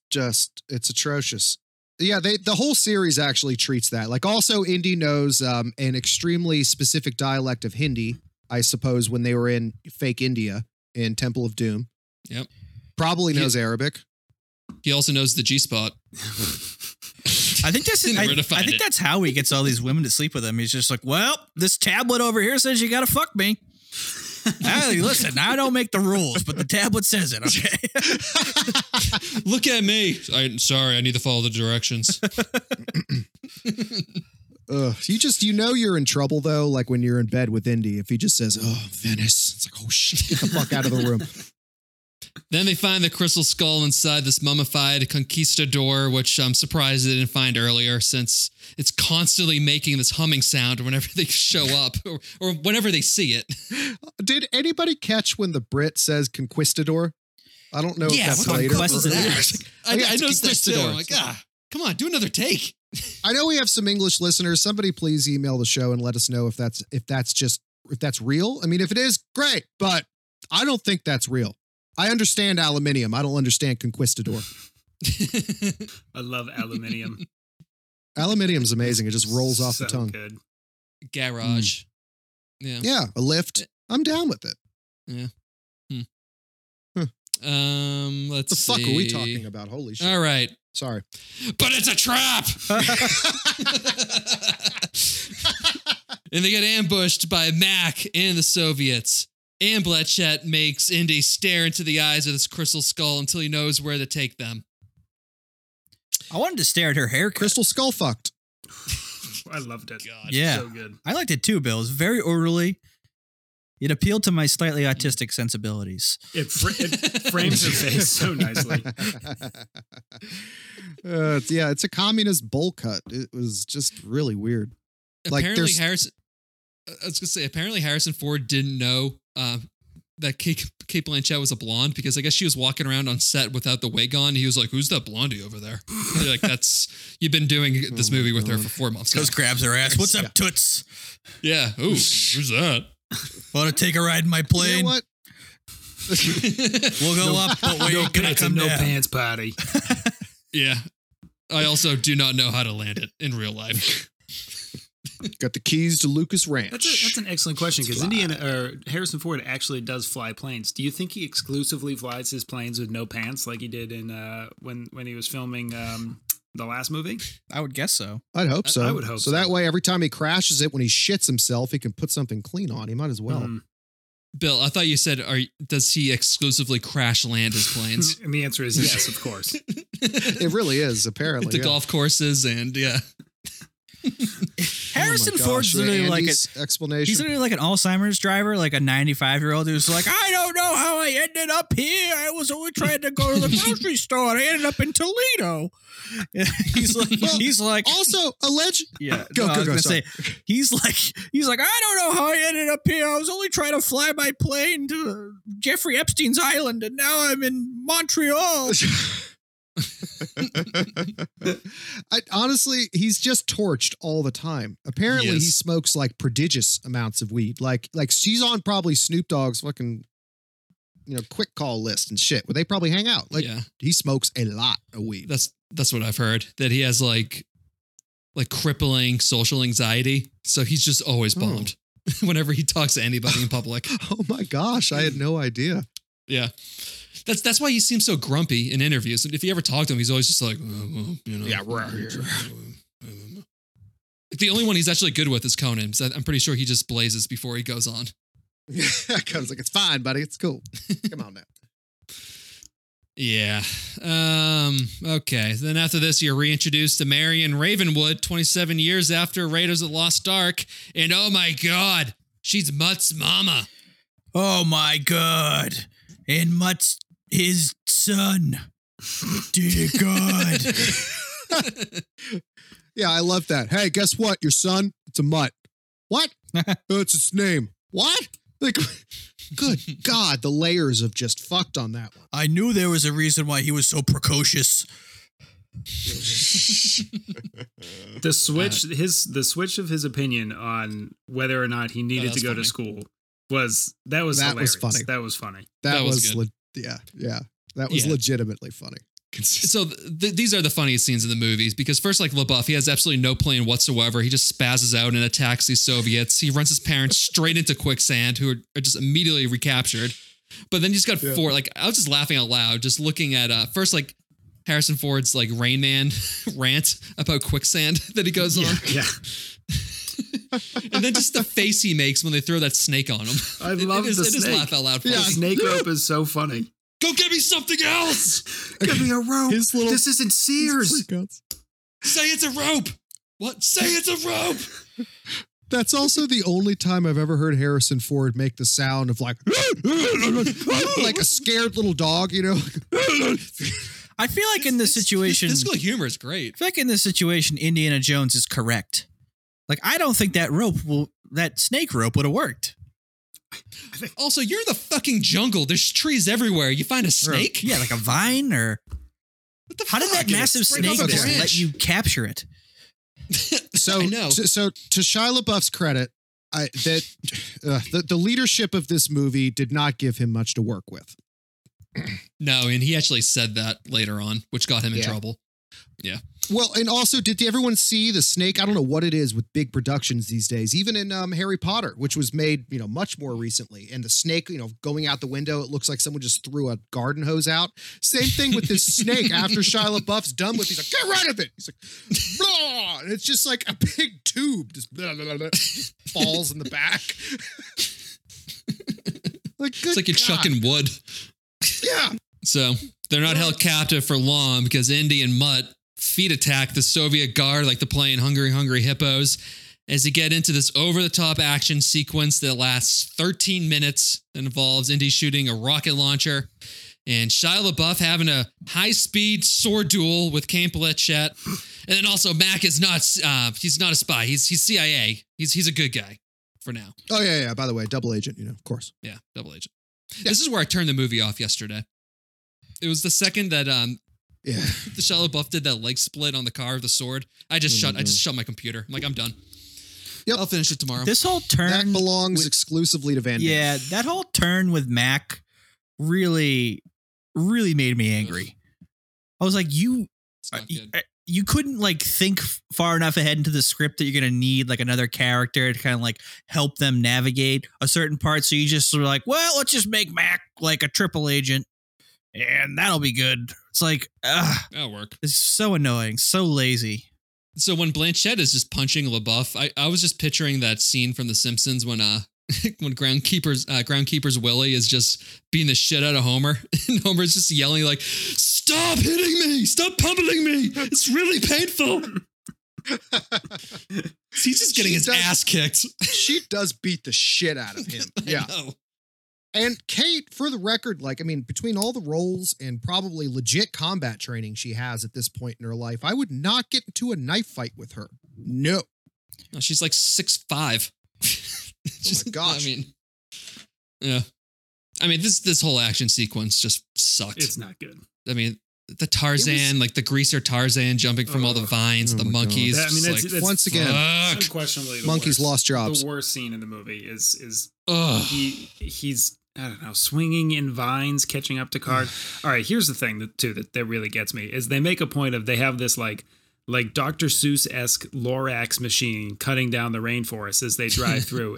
atrocious. Yeah, the whole series actually treats that. Like, also, Indy knows an extremely specific dialect of Hindi, I suppose, when they were in fake India in Temple of Doom. Yep. Probably knows Arabic. He also knows the G-spot. I think that's how he gets all these women to sleep with him. He's just like, well, this tablet over here says you got to fuck me. Listen, I don't make the rules, but the tablet says it, okay? Look at me. Sorry, I need to follow the directions. Ugh. You know you're in trouble, though, like when you're in bed with Indy. If he just says, oh, Venice, it's like, oh, shit, get the fuck out of the room. Then they find the crystal skull inside this mummified conquistador, which I'm surprised they didn't find earlier since it's constantly making this humming sound whenever they show up or whenever they see it. Did anybody catch when the Brit says conquistador? I don't know if that's later. I noticed that too. I'm like, come on, do another take. I know we have some English listeners. Somebody please email the show and let us know if that's real. I mean, if it is, great, but I don't think that's real. I understand aluminium. I don't understand conquistador. I love aluminium. Aluminium's amazing. It just rolls off the tongue. Good. Garage. Yeah. Yeah. A lift. I'm down with it. Yeah. Let's see. What the fuck are we talking about? Holy shit. All right. Sorry. But it's a trap! And they get ambushed by Mac and the Soviets. And Blanchett makes Indy stare into the eyes of this crystal skull until he knows where to take them. I wanted to stare at her hair. Crystal skull fucked. I loved it. God, yeah. So good. I liked it too, Bill. It was very orderly. It appealed to my slightly autistic sensibilities. It frames her face so nicely. It's a communist bowl cut. It was just really weird. Apparently, like apparently Harrison Ford didn't know that Cate Blanchett was a blonde because I guess she was walking around on set without the wig on. He was like, "Who's that blondie over there?" Like, that's you've been doing this movie with her for 4 months. Goes grabs her ass. What's up, toots? Yeah. Ooh, who's that? Want to take a ride in my plane? You know what? We'll go up, but wait, no, can I come down? No pants party. Yeah. I also do not know how to land it in real life. Got the keys to Lucas Ranch. That's an excellent question because Harrison Ford actually does fly planes. Do you think he exclusively flies his planes with no pants like he did in when he was filming the last movie? I would guess so. I'd hope so. I would hope so. So that way, every time he crashes it, when he shits himself, he can put something clean on. He might as well. Bill, I thought you said, does he exclusively crash land his planes? And the answer is yes, of course. It really is, apparently. The golf courses and, yeah. Harrison Ford's literally he's literally like an Alzheimer's driver, like a 95-year-old who's like, I don't know how I ended up here. I was only trying to go to the grocery store. I ended up in Toledo. He's like. Also, alleged. Yeah, he's like, I don't know how I ended up here. I was only trying to fly my plane to Jeffrey Epstein's island, and now I'm in Montreal. Honestly, he's just torched all the time. Apparently, he smokes like prodigious amounts of weed. Like she's on probably Snoop Dogg's fucking, quick call list and shit where they probably hang out. Like, he smokes a lot of weed. That's what I've heard, that he has like crippling social anxiety. So he's just always bummed whenever he talks to anybody in public. Oh my gosh, I had no idea. Yeah. That's why he seems so grumpy in interviews. If you ever talk to him, he's always just like, yeah, we're out here. The only one he's actually good with is Conan. So I'm pretty sure he just blazes before he goes on. Conan's like, it's fine, buddy. It's cool. Come on, man. Yeah. Okay. Then after this, you're reintroduced to Marion Ravenwood 27 years after Raiders of the Lost Ark. And oh my God, she's Mutt's mama. Oh my God. And Mutt's his son. Dear God. Yeah, I love that. Hey, guess what? Your son, it's a mutt. What? It's its name. What? Like, good God, the layers have just fucked on that one. I knew there was a reason why he was so precocious. The switch of his opinion on whether or not he needed to go to school. That was funny. That was legitimately funny. So these are the funniest scenes in the movies because first, like LaBeouf, he has absolutely no plan whatsoever. He just spazzes out and attacks these Soviets. He runs his parents straight into quicksand, who are just immediately recaptured. But then he's got four. Like, I was just laughing out loud, just looking at first like Harrison Ford's like Rain Man rant about quicksand that he goes on. Yeah. And then just the face he makes when they throw that snake on him. I love the snake. It is laugh out loud. Yeah, snake rope is so funny. Go get me something else. Give me a rope. This isn't Sears. Say it's a rope. What? Say it's a rope! That's also the only time I've ever heard Harrison Ford make the sound of like, like a scared little dog, you know? I feel like in this situation... Physical humor is great. I feel like in this situation, Indiana Jones is correct. Like, I don't think that snake rope would have worked. Also, you're in the fucking jungle. There's trees everywhere. You find a snake? Or, yeah, like a vine or... What the fuck? How did that massive snake just let you capture it? So, I know. So to Shia LaBeouf's credit, the leadership of this movie did not give him much to work with. No, and he actually said that later on, which got him in trouble. Yeah. Well, and also, did everyone see the snake? I don't know what it is with big productions these days, even in Harry Potter, which was made, you know, much more recently. And the snake, you know, going out the window, it looks like someone just threw a garden hose out. Same thing with this snake. After Shia LaBeouf's done with it, he's like, get rid of it. He's like, blah. And it's just like a big tube just, blah, blah, blah, just falls in the back. Like, it's like you're chucking wood. Yeah. So they're not held captive for long because Indy and Mutt feet attack the Soviet guard like the play in Hungry Hungry Hippos as they get into this over-the-top action sequence that lasts 13 minutes and involves Indy shooting a rocket launcher and Shia LaBeouf having a high-speed sword duel with Cate Blanchett. And then also Mac is not, he's not a spy. He's CIA. He's a good guy for now. Oh, yeah, yeah. By the way, double agent, you know, of course. Yeah, double agent. Yeah. This is where I turned the movie off yesterday. It was the second that the Shia LaBeouf did that leg split on the car of the sword. I just shut my computer. I'm like, I'm done. Yep. I'll finish it tomorrow. This whole turn that belongs exclusively to Van Damme. Yeah, that whole turn with Mac really, really made me angry. I was like, you couldn't like think far enough ahead into the script that you're going to need like another character to kind of like help them navigate a certain part. So you just sort of like, well, let's just make Mac like a triple agent. And that'll be good. It's like, that'll work. It's so annoying. So lazy. So when Blanchett is just punching LaBeouf, I was just picturing that scene from The Simpsons when groundkeeper's Willie is just beating the shit out of Homer. And Homer's just yelling like, stop hitting me. Stop pummeling me. It's really painful. He's just getting his ass kicked. She does beat the shit out of him. Yeah. And Cate, for the record, like, I mean, between all the roles and probably legit combat training she has at this point in her life, I would not get into a knife fight with her. No, she's like 6'5". Oh my gosh. I mean, yeah. I mean, this whole action sequence just sucked. It's not good. I mean, the Tarzan, like the greaser Tarzan jumping from all the vines, the monkeys. That, I mean, that's once again, unquestionably, monkeys lost jobs. The worst scene in the movie is he's. I don't know, swinging in vines, catching up to card. All right, here's the thing that really gets me is they make a point of they have this like Dr. Seuss-esque Lorax machine cutting down the rainforest as they drive through.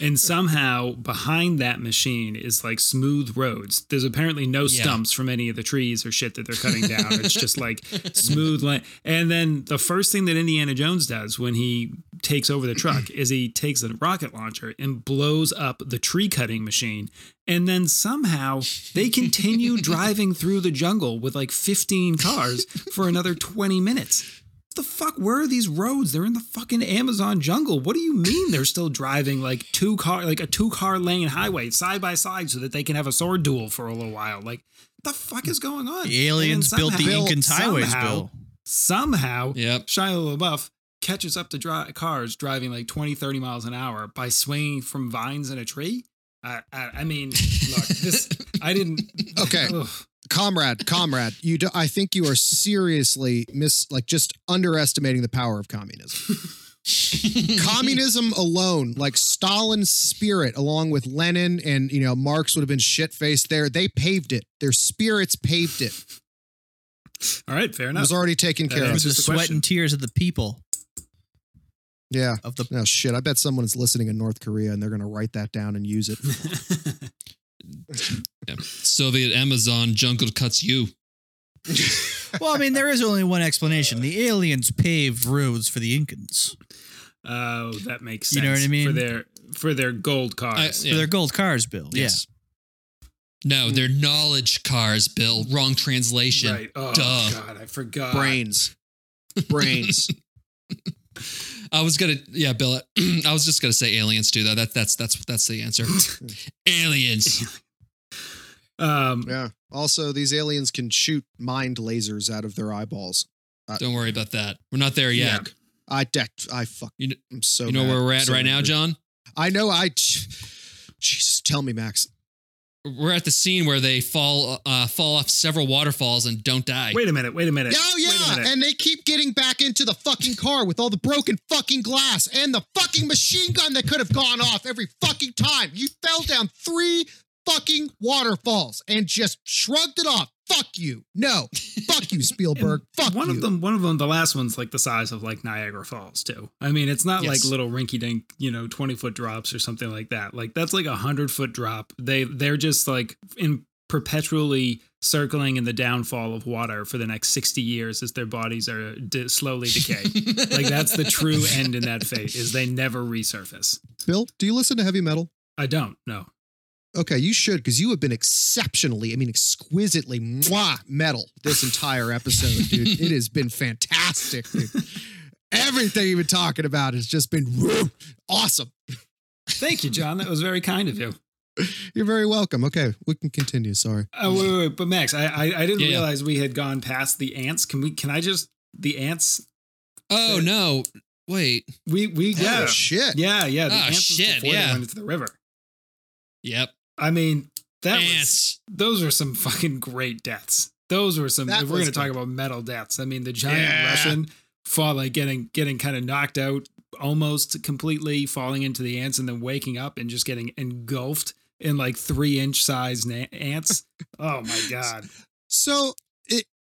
and somehow behind that machine is like smooth roads. There's apparently no stumps from any of the trees or shit that they're cutting down. It's just like smooth land. And then the first thing that Indiana Jones does when he takes over the truck is he takes a rocket launcher and blows up the tree cutting machine. And then somehow they continue driving through the jungle with like 15 cars for another 20 minutes. The fuck, where are these roads? They're in the fucking Amazon jungle. What do you mean they're still driving like a 2-car lane highway side by side so that they can have a sword duel for a little while? Like, what the fuck is going on? The aliens built the Incan highways, Bill. Somehow, Shia LaBeouf catches up to cars driving like 20, 30 miles an hour by swinging from vines in a tree. I mean, look, this, I didn't. Okay. Ugh. Comrade, I think you are seriously just underestimating the power of communism. Communism alone, like Stalin's spirit, along with Lenin and, you know, Marx would have been shit-faced there. They paved it. Their spirits paved it. All right, fair enough. It was already taken care of. It was the sweat and tears of the people. Yeah. No shit. I bet someone is listening in North Korea and they're going to write that down and use it. Soviet Amazon jungle cuts you. Well, I mean, there is only one explanation. The aliens paved roads for the Incans. Oh, that makes sense. You know what I mean? For their gold cars. For their gold cars, Bill. Yes. Yeah. No, they're knowledge cars, Bill. Wrong translation. Right. Oh, duh. God, I forgot. Brains. I was gonna, yeah, Bill. I was just gonna say aliens too, though. That's the answer. Aliens. Yeah. Also, these aliens can shoot mind lasers out of their eyeballs. Don't worry about that. We're not there yet. Yeah. I'm so. You know where we're at right now, John? I know. Jesus, tell me, Max. We're at the scene where they fall off several waterfalls and don't die. Wait a minute. Oh, yeah, and they keep getting back into the fucking car with all the broken fucking glass and the fucking machine gun that could have gone off every fucking time. You fell down 3 fucking waterfalls and just shrugged it off. Fuck you. No. Fuck you, Spielberg. Fuck you. One of them, the last one's like the size of like Niagara Falls too. I mean, it's not like little rinky dink, 20-foot drops or something like that. Like that's like 100-foot drop. They're just like in perpetually circling in the downfall of water for the next 60 years as their bodies are slowly decaying. Like that's the true end in that fate is they never resurface. Bill, do you listen to heavy metal? I don't. No. Okay, you should, because you have been exquisitely metal this entire episode, dude. It has been fantastic, dude. Everything you've been talking about has just been awesome. Thank you, John. That was very kind of you. You're very welcome. Okay, we can continue. Sorry. Oh, wait. But Max, I didn't realize we had gone past the ants. The ants? Oh, no. Wait. We got it. Shit. Yeah. The ants shit. Before they went into the river. Yep. I mean, those are some fucking great deaths. Those were some, if we're going to talk about metal deaths. I mean, the giant Russian falling, getting kind of knocked out almost completely, falling into the ants and then waking up and just getting engulfed in like 3-inch size ants. Oh my God. So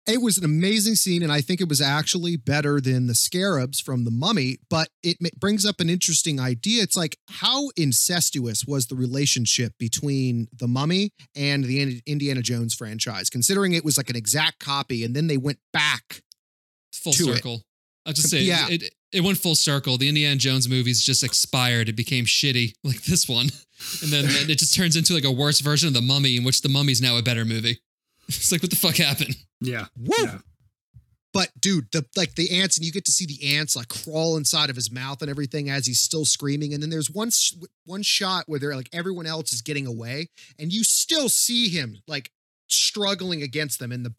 it was an amazing scene. And I think it was actually better than the Scarabs from The Mummy, but it brings up an interesting idea. It's like, how incestuous was the relationship between The Mummy and the Indiana Jones franchise, considering it was like an exact copy. And then they went back full circle. I'll just say it went full circle. The Indiana Jones movies just expired. It became shitty like this one. And then it just turns into like a worse version of The Mummy, in which The Mummy's now a better movie. It's like, what the fuck happened? Yeah. Woo! Yeah. But dude, the ants, and you get to see the ants like crawl inside of his mouth and everything as he's still screaming. And then there's one shot where they're like, everyone else is getting away and you still see him like struggling against them in the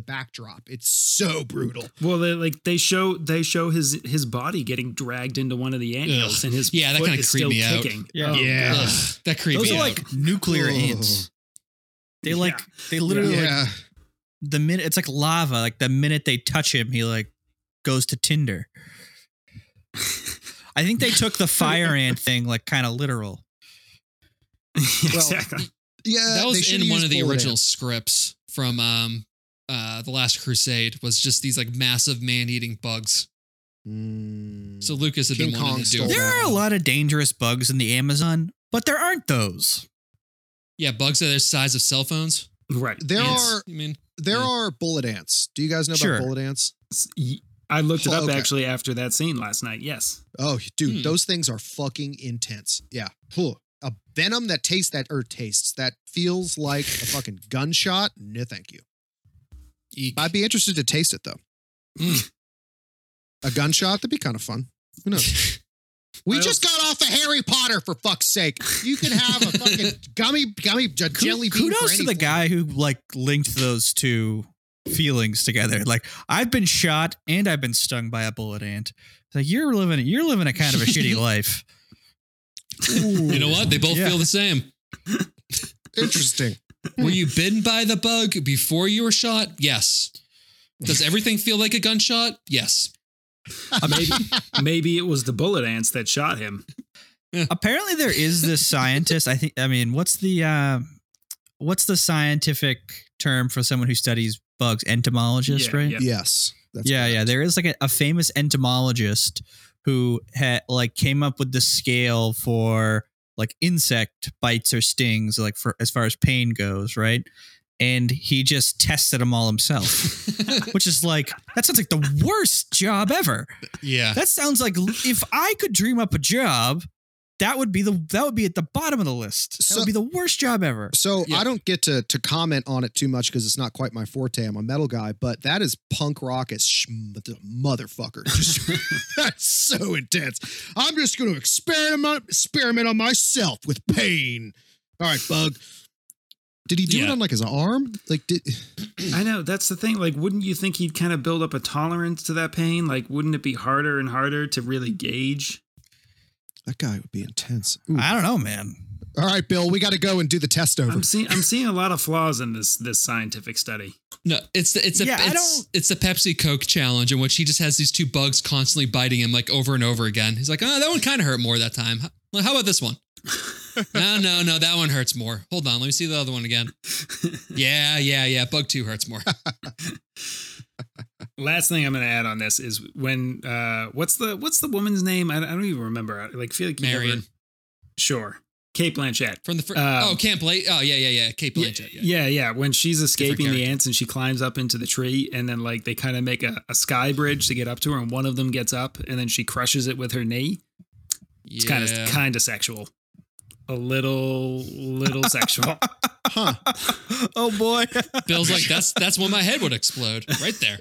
backdrop. It's so brutal. Well, they show his body getting dragged into one of the ant hills and his foot that is still kicking. Yeah. That creeped me out. Those are like nuclear ants. They they literally like the minute it's like lava, like the minute they touch him, he like goes to Tinder. I think they took the fire ant thing like kind of literal. Exactly. Yeah, that was in one of the original scripts from The Last Crusade, was just these like massive man-eating bugs. So Lucas had been wanting to do it. There are a lot of dangerous bugs in the Amazon, but there aren't those. Yeah, bugs are the size of cell phones. Right. There are are bullet ants. Do you guys know about bullet ants? I looked it up actually after that scene last night. Yes. Oh, dude, those things are fucking intense. Yeah. A venom that that feels like a fucking gunshot. No, thank you. Eek. I'd be interested to taste it though. A gunshot, that'd be kind of fun. Who knows? We just got off of Harry Potter, for fuck's sake. You can have a fucking gummy jelly bean. Kudos to the guy who like linked those two feelings together. Like, I've been shot and I've been stung by a bullet ant. It's like, you're living a kind of a shitty life. Ooh. You know what? They both feel the same. Interesting. Were you bitten by the bug before you were shot? Yes. Does everything feel like a gunshot? Yes. Maybe it was the bullet ants that shot him. Apparently there is this scientist. What's the scientific term for someone who studies bugs? Entomologist, right? Yep. Yes. Correct. There is like a famous entomologist who had like came up with the scale for like insect bites or stings, like for as far as pain goes, right? And he just tested them all himself, which is like, that sounds like the worst job ever. Yeah. That sounds like if I could dream up a job, That would be at the bottom of the list. That would be the worst job ever. So yeah. I don't get to comment on it too much because it's not quite my forte. I'm a metal guy, but that is punk rock as motherfucker. Just, that's so intense. I'm just going to experiment on myself with pain. All right, Bug. Did he do it on like his arm? Like, I know that's the thing. Like, wouldn't you think he'd kind of build up a tolerance to that pain? Like, wouldn't it be harder and harder to really gauge? That guy would be intense. Ooh. I don't know, man. All right, Bill, we got to go and do the test over. I'm seeing a lot of flaws in this scientific study. No, it's the Pepsi Coke challenge in which he just has these two bugs constantly biting him like over and over again. He's like, oh, that one kind of hurt more that time. How about this one? No, that one hurts more. Hold on, let me see the other one again. Yeah. Bug 2 hurts more. Last thing I'm going to add on this is when what's the woman's name? I don't even remember. Like, feel like Marion. Sure, Cate Blanchett from the first. Camp Late. Oh yeah. Cate Blanchett. Yeah. When she's escaping the ants and she climbs up into the tree, and then like they kind of make a sky bridge to get up to her, and one of them gets up, and then she crushes it with her knee. It's kind of sexual. A little sexual. Huh. Oh, boy. Bill's like, that's when my head would explode. Right there.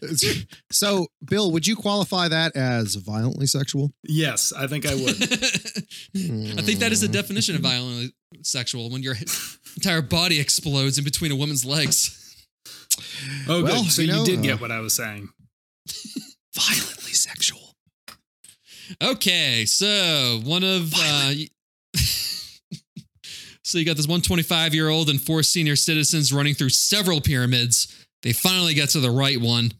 So, Bill, would you qualify that as violently sexual? Yes, I think I would. I think that is the definition of violently sexual, when your entire body explodes in between a woman's legs. Oh, well, good. So you did get what I was saying. Violently sexual. Okay, so one of... So you got this 125-year-old and 4 senior citizens running through several pyramids. They finally get to the right one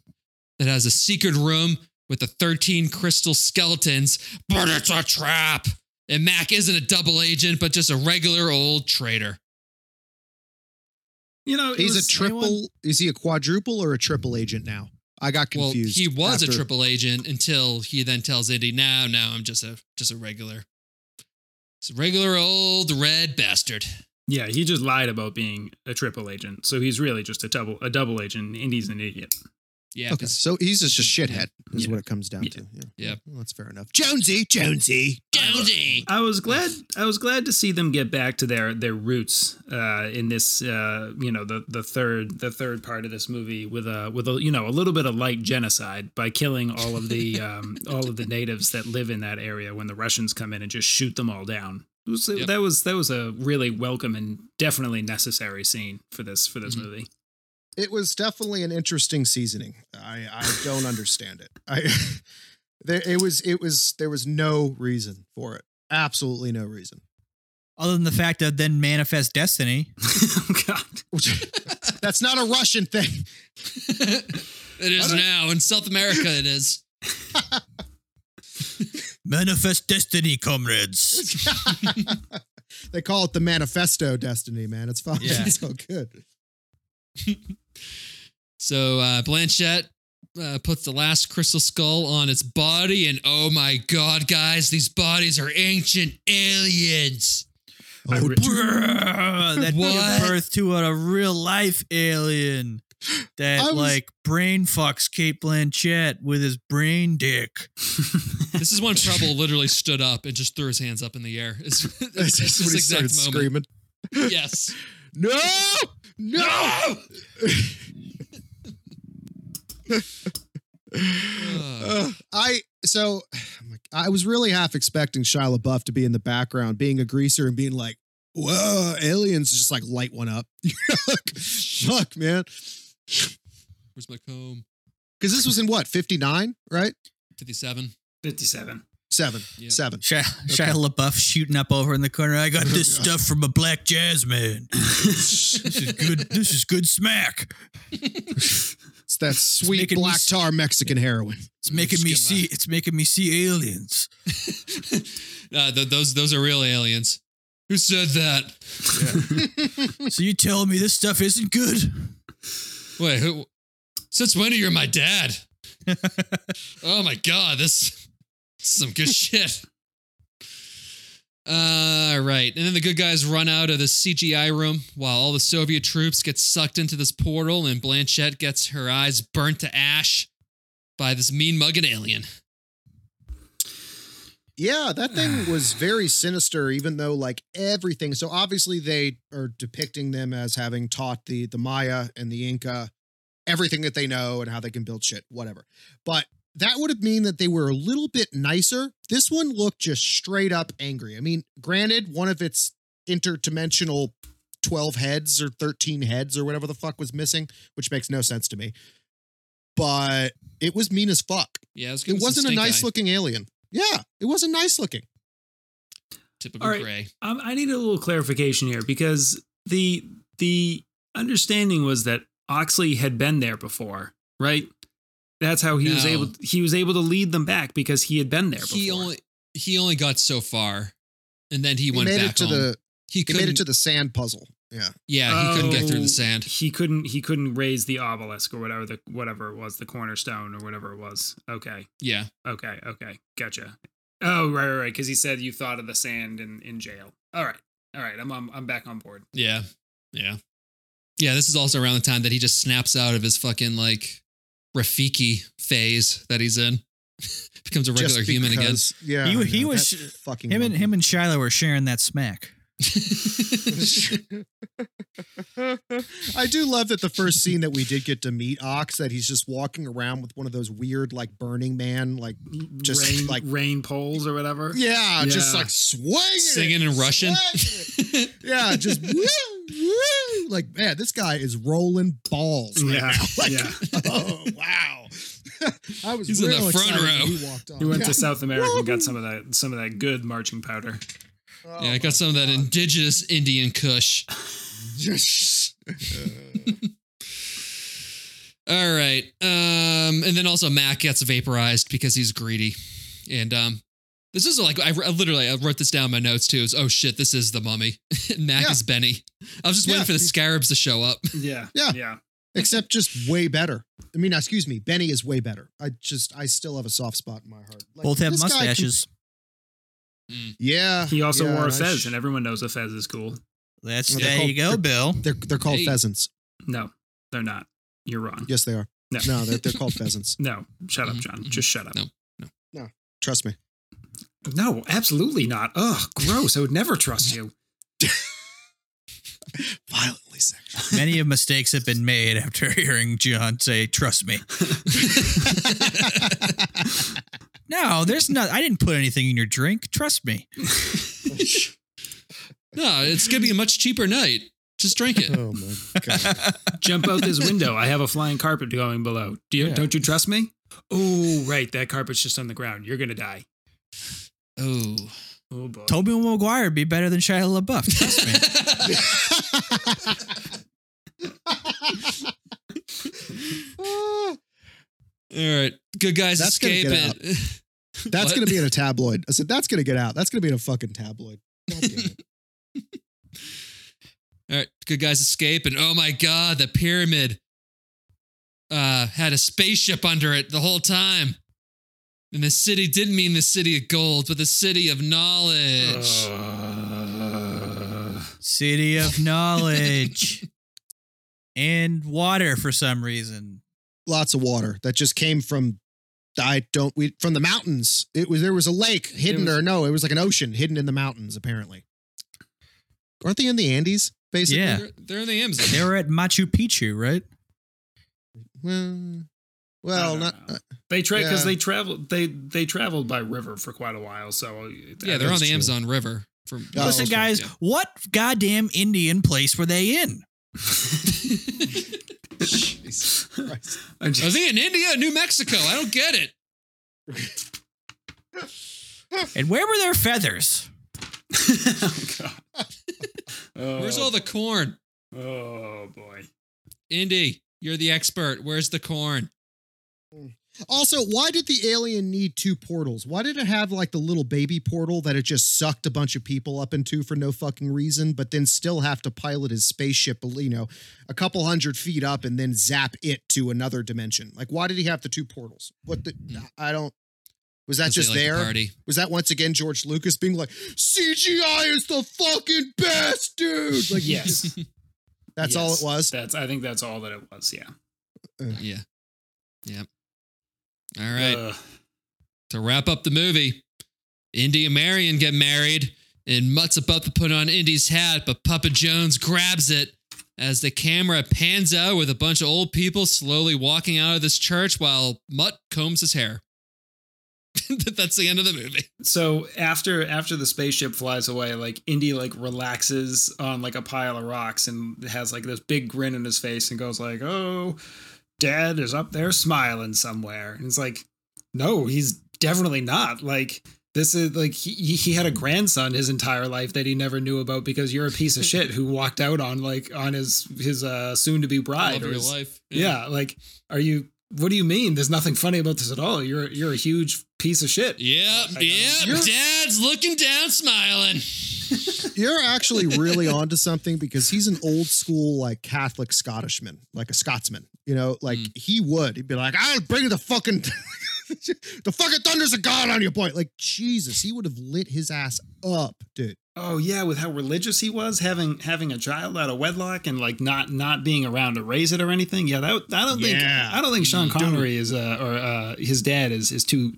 that has a secret room with the 13 crystal skeletons, but it's a trap. And Mac isn't a double agent, but just a regular old traitor. You know, he's a triple. Anyone? Is he a quadruple or a triple agent now? I got confused. Well, he was a triple agent until he then tells Indy, "No, I'm just a regular." It's a regular old red bastard. Yeah, he just lied about being a triple agent. So he's really just a double agent, and he's an idiot. Yeah. Okay, so he's just a shithead is what it comes down to. Yeah. Well, that's fair enough. Jonesy. I was glad to see them get back to their roots in this the third part of this movie with a little bit of light genocide by killing all of the all of the natives that live in that area when the Russians come in and just shoot them all down. That was a really welcome and definitely necessary scene for this movie. It was definitely an interesting seasoning. I don't understand it. There was no reason for it. Absolutely no reason. Other than the fact that then manifest destiny. Oh God. That's not a Russian thing. It is now. In South America it is. Manifest destiny, comrades. They call it the manifesto destiny, man. It's fine. Yeah. It's so good. So Blanchett puts the last crystal skull on its body, and oh my God, guys, these bodies are ancient aliens. That gave birth to a real life alien that brain fucks Cate Blanchett with his brain dick. This is when Trouble literally stood up and just threw his hands up in the air. It's this exact moment. Screaming. Yes. No! I was really half expecting Shia LaBeouf to be in the background, being a greaser and being like, whoa, aliens, just like light one up. Fuck, man. Where's my comb? Because this was in what, 59, right? 57. 57. Seven. Shia LaBeouf shooting up over in the corner. I got this stuff from a black jazz man. This is good smack. It's that sweet black tar Mexican heroin. It's making me see aliens. Those are real aliens. Who said that? Yeah. So you telling me this stuff isn't good? Wait, since when are you my dad? Oh my God, this. Some good shit. Right. And then the good guys run out of the CGI room while all the Soviet troops get sucked into this portal, and Blanchett gets her eyes burnt to ash by this mean mugging alien. Yeah, that thing was very sinister, even though like everything. So obviously they are depicting them as having taught the Maya and the Inca everything that they know and how they can build shit, whatever. But that would have mean that they were a little bit nicer. This one looked just straight up angry. I mean, granted, one of its interdimensional 12 heads or 13 heads or whatever the fuck was missing, which makes no sense to me. But it was mean as fuck. Yeah, it wasn't a nice looking alien. Yeah, it wasn't nice looking. Typical right. Gray. I need a little clarification here because the understanding was that Oxley had been there before, right? That's how he was able. He was able to lead them back because he had been there before. He only got so far, and then he went back home. He made it to the sand puzzle. Yeah, he couldn't get through the sand. He couldn't raise the obelisk or whatever it was, the cornerstone or whatever it was. Okay. Yeah. Okay. Gotcha. Oh, right. Because he said you thought of the sand in jail. All right. I'm back on board. Yeah. This is also around the time that he just snaps out of his fucking like Rafiki phase that he's in. Becomes a regular human again. Yeah. He was fucking him and Shiloh were sharing that smack. I do love that the first scene that we did get to meet Ox, that he's just walking around with one of those weird like Burning Man like just rain poles or whatever. Yeah, just like swinging, singing in Russian. Yeah, just woo, like man, this guy is rolling balls right now. Like, oh wow. I was he's real in the front row. He walked on. He went to South America and got some of that good marching powder. Oh yeah, I got some of that indigenous Indian Kush. Yes. All right. And then also Mac gets vaporized because he's greedy. And this is like, I wrote this down in my notes too. It's, oh shit, this is the Mummy. Mac is Benny. I was just waiting for the Scarabs to show up. Yeah. Except just way better. I mean, excuse me, Benny is way better. I still have a soft spot in my heart. Like, both have mustaches. Yeah. He also wore a fez, and everyone knows a fez is cool. There you go, Bill. They're called pheasants. No, they're not. You're wrong. Yes, they are. No, they're called pheasants. No, shut up, John. Just shut up. No. Trust me. No, absolutely not. Ugh, gross. I would never trust you. Violently sexual. Many of mistakes have been made after hearing John say, trust me. No, there's not. I didn't put anything in your drink. Trust me. No, it's going to be a much cheaper night. Just drink it. Oh, my God. Jump out this window. I have a flying carpet going below. Don't you trust me? Oh, right. That carpet's just on the ground. You're going to die. Oh, boy. Tobey Maguire would be better than Shia LaBeouf. Trust me. All right. Good guys escaping. That's going to be in a tabloid. I said, that's going to get out. That's going to be in a fucking tabloid. God damn it. All right. Good guys escape. And oh my God, the pyramid had a spaceship under it the whole time. And the city didn't mean the city of gold, but the city of knowledge. City of knowledge. And water for some reason. Lots of water that just came from the mountains. There was a lake hidden it was like an ocean hidden in the mountains, apparently. Aren't they in the Andes, basically? Yeah. They're in the Amazon. They were at Machu Picchu, right? Well, not because they traveled by river for quite a while, so yeah, they're on the Amazon River. Listen, guys, what goddamn Indian place were they in? Jesus Christ. Are they in India, New Mexico? I don't get it. And where were their feathers? Oh, God. Where's all the corn? Oh, boy. Indy, you're the expert. Where's the corn? Also, why did the alien need two portals? Why did it have like the little baby portal that it just sucked a bunch of people up into for no fucking reason, but then still have to pilot his spaceship, you know, a couple 100 feet up and then zap it to another dimension? Like, why did he have the two portals? Was that just like there? Was that once again George Lucas being like, CGI is the fucking best, dude? Like, yes. That's all it was? I think that's all that it was, yeah. Yeah. All right. To wrap up the movie, Indy and Marion get married, and Mutt's about to put on Indy's hat, but Papa Jones grabs it as the camera pans out with a bunch of old people slowly walking out of this church while Mutt combs his hair. That's the end of the movie. So after the spaceship flies away, like Indy like relaxes on like a pile of rocks and has like this big grin on his face and goes like, "Oh, Dad is up there smiling somewhere." And it's like, no, he's definitely not. Like this is like he had a grandson his entire life that he never knew about because you're a piece of shit who walked out on like on his soon to be bride. Or his, life. Yeah. Like, are you? What do you mean? There's nothing funny about this at all. You're a huge piece of shit. Yep. Dad's looking down, smiling. You're actually really onto something because he's an old school, like Catholic Scottishman, like a Scotsman, you know, like he'd be like, I'll bring the fucking, the fucking thunders of God on your point. Like Jesus, he would have lit his ass up, dude. Oh yeah. With how religious he was having a child out of wedlock and like not being around to raise it or anything. Yeah. I don't think Sean Connery is, or his dad is too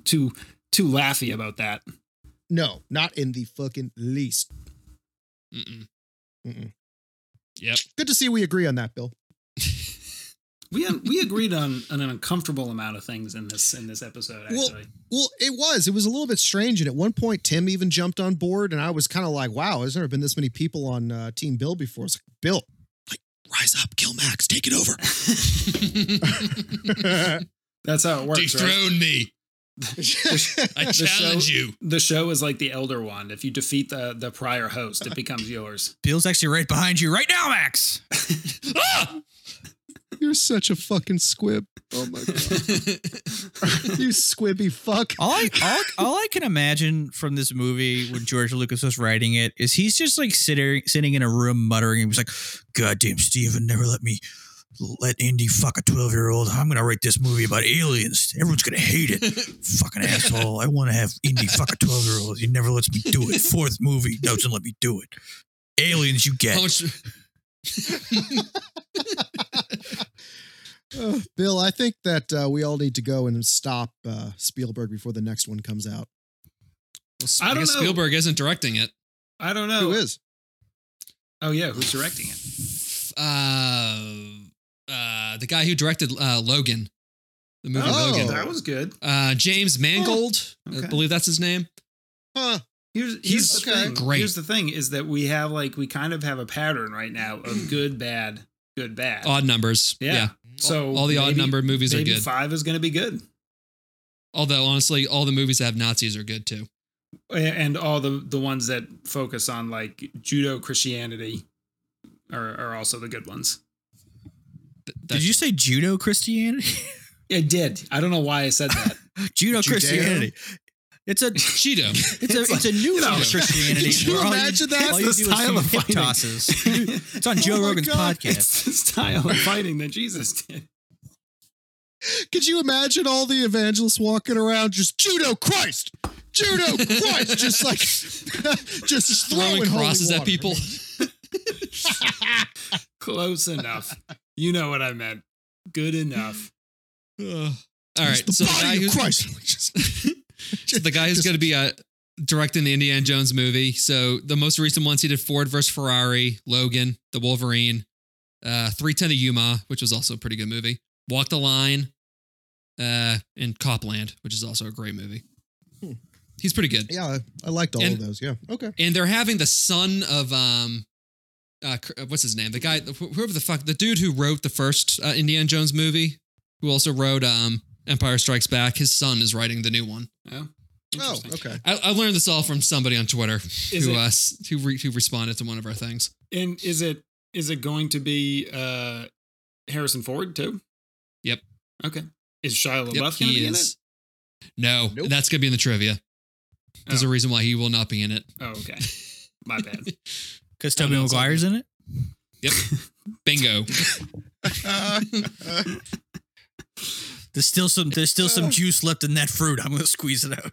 laughy about that. No, not in the fucking least. Mm-mm. Yep. Good to see we agree on that, Bill. We agreed on an uncomfortable amount of things in this episode, actually. Well, it was a little bit strange, and at one point, Tim even jumped on board, and I was kind of like, wow, there's never been this many people on Team Bill before. It's like, Bill, like, rise up, kill Max, take it over. That's how it works, dethrone me. I challenge you. The show is like the Elder Wand. If you defeat the prior host, it becomes yours. Bill's actually right behind you right now, Max. Ah! You're such a fucking squib. Oh my God. You squibby fuck. All I can imagine from this movie when George Lucas was writing it is he's just like sitting in a room muttering. He was like, goddamn, Steven never let Indy fuck a 12-year-old. I'm going to write this movie about aliens. Everyone's going to hate it. Fucking asshole. I want to have Indy fuck a 12-year-old. He never lets me do it. Fourth movie doesn't let me do it. Aliens you get. Oh, Bill, I think that we all need to go and stop Spielberg before the next one comes out. Well, I don't know. Spielberg isn't directing it. I don't know. Who is? Oh, yeah. Who's directing it? The guy who directed Logan. The movie Logan. That was good. James Mangold. Oh, okay. I believe that's his name. Huh. He's okay. Great. Here's the thing is that we have we kind of have a pattern right now of good, bad. Odd numbers. Yeah. So all the odd number movies are good. 5 is going to be good. Although honestly, all the movies that have Nazis are good too. And all the ones that focus on like Judo Christianity are also the good ones. Did you say Judo Christianity? I did. I don't know why I said that. Judo Christianity. It's a Cheeto. It's a new level of Christianity. Can you imagine that? All you do is do hip tosses. It's on Joe Rogan's podcast. It's the style of fighting that Jesus did. Could you imagine all the evangelists walking around just Judo Christ, just like just throwing crosses at people? Close enough. You know what I meant. Good enough. All right. The body of Christ. So the guy who's going to be directing the Indiana Jones movie. So the most recent ones he did Ford versus Ferrari, Logan, The Wolverine, 3:10 to Yuma, which was also a pretty good movie. Walk the Line, and Copland, which is also a great movie. Hmm. He's pretty good. Yeah, I liked all of those. Yeah, okay. And they're having the son of what's his name? The guy, whoever the fuck, the dude who wrote the first Indiana Jones movie, who also wrote Empire Strikes Back. His son is writing the new one. Oh, okay. I learned this all from somebody on Twitter who responded to one of our things. And is it going to be Harrison Ford too? Yep. Okay. Is Shia LaBeouf going to be in it? No, that's going to be in the trivia. There's a reason why he will not be in it. Oh, okay. My bad. Because Tobey Maguire's in it? Yep. Bingo. There's still some juice left in that fruit. I'm going to squeeze it out.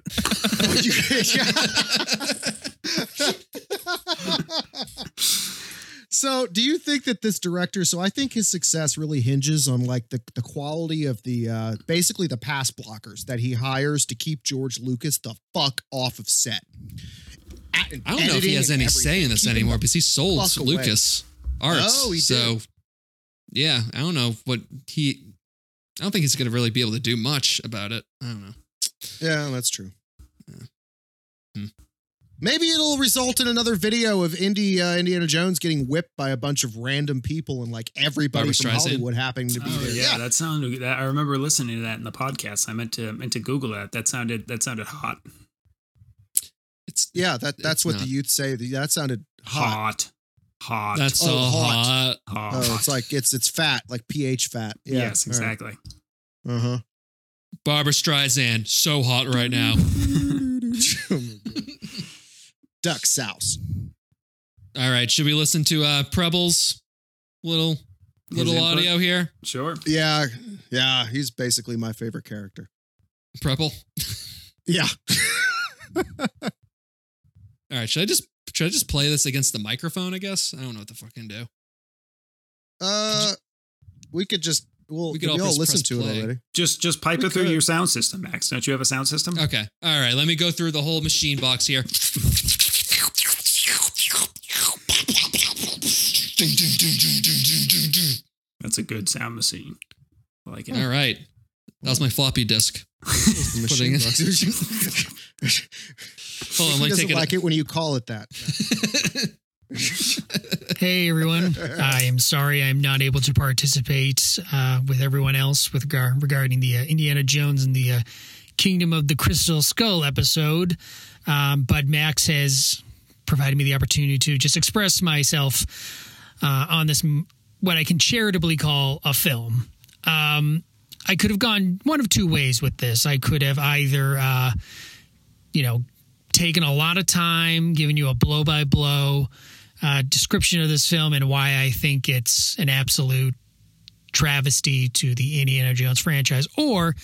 So So do you think that this director, so I think his success really hinges on like the quality of the, basically the pass blockers that he hires to keep George Lucas the fuck off of set. I don't know if he has any say in this anymore because he sold Lucas Arts. Oh, he did. So yeah, I don't know what he, I don't think he's going to really be able to do much about it. I don't know. Yeah, that's true. Yeah. Hmm. Maybe it'll result in another video of Indiana Jones getting whipped by a bunch of random people and like everybody from Hollywood happening to be there. Yeah, yeah. That sounded. I remember listening to that in the podcast. I meant to Google that. That sounded hot. It's that's what the youth say. That sounded hot. Hot. That's hot. Oh, it's like it's fat, like pH fat. Yeah, yes, exactly. Right. Uh huh. Barbra Streisand, so hot right now. Duck sauce. All right, should we listen to Preble's little audio here? Sure. Yeah, he's basically my favorite character. Preble? Yeah. All right, should I just play this against the microphone, I guess? I don't know what to fucking do. We could all listen to it already. Just pipe it through your sound system, Max. Don't you have a sound system? Okay. All right. Let me go through the whole machine box here. That's a good sound machine. I like it. All right. That was my floppy disk. Machine box. Hold on. Let me take it. I like it when you call it that. Hey everyone, I am sorry I'm not able to participate with everyone else with regarding the Indiana Jones and the Kingdom of the Crystal Skull episode, but Max has provided me the opportunity to just express myself on this, what I can charitably call a film. I could have gone one of two ways with this. I could have either, taken a lot of time, given you a blow-by-blow description of this film and why I think it's an absolute travesty to the Indiana Jones franchise. Or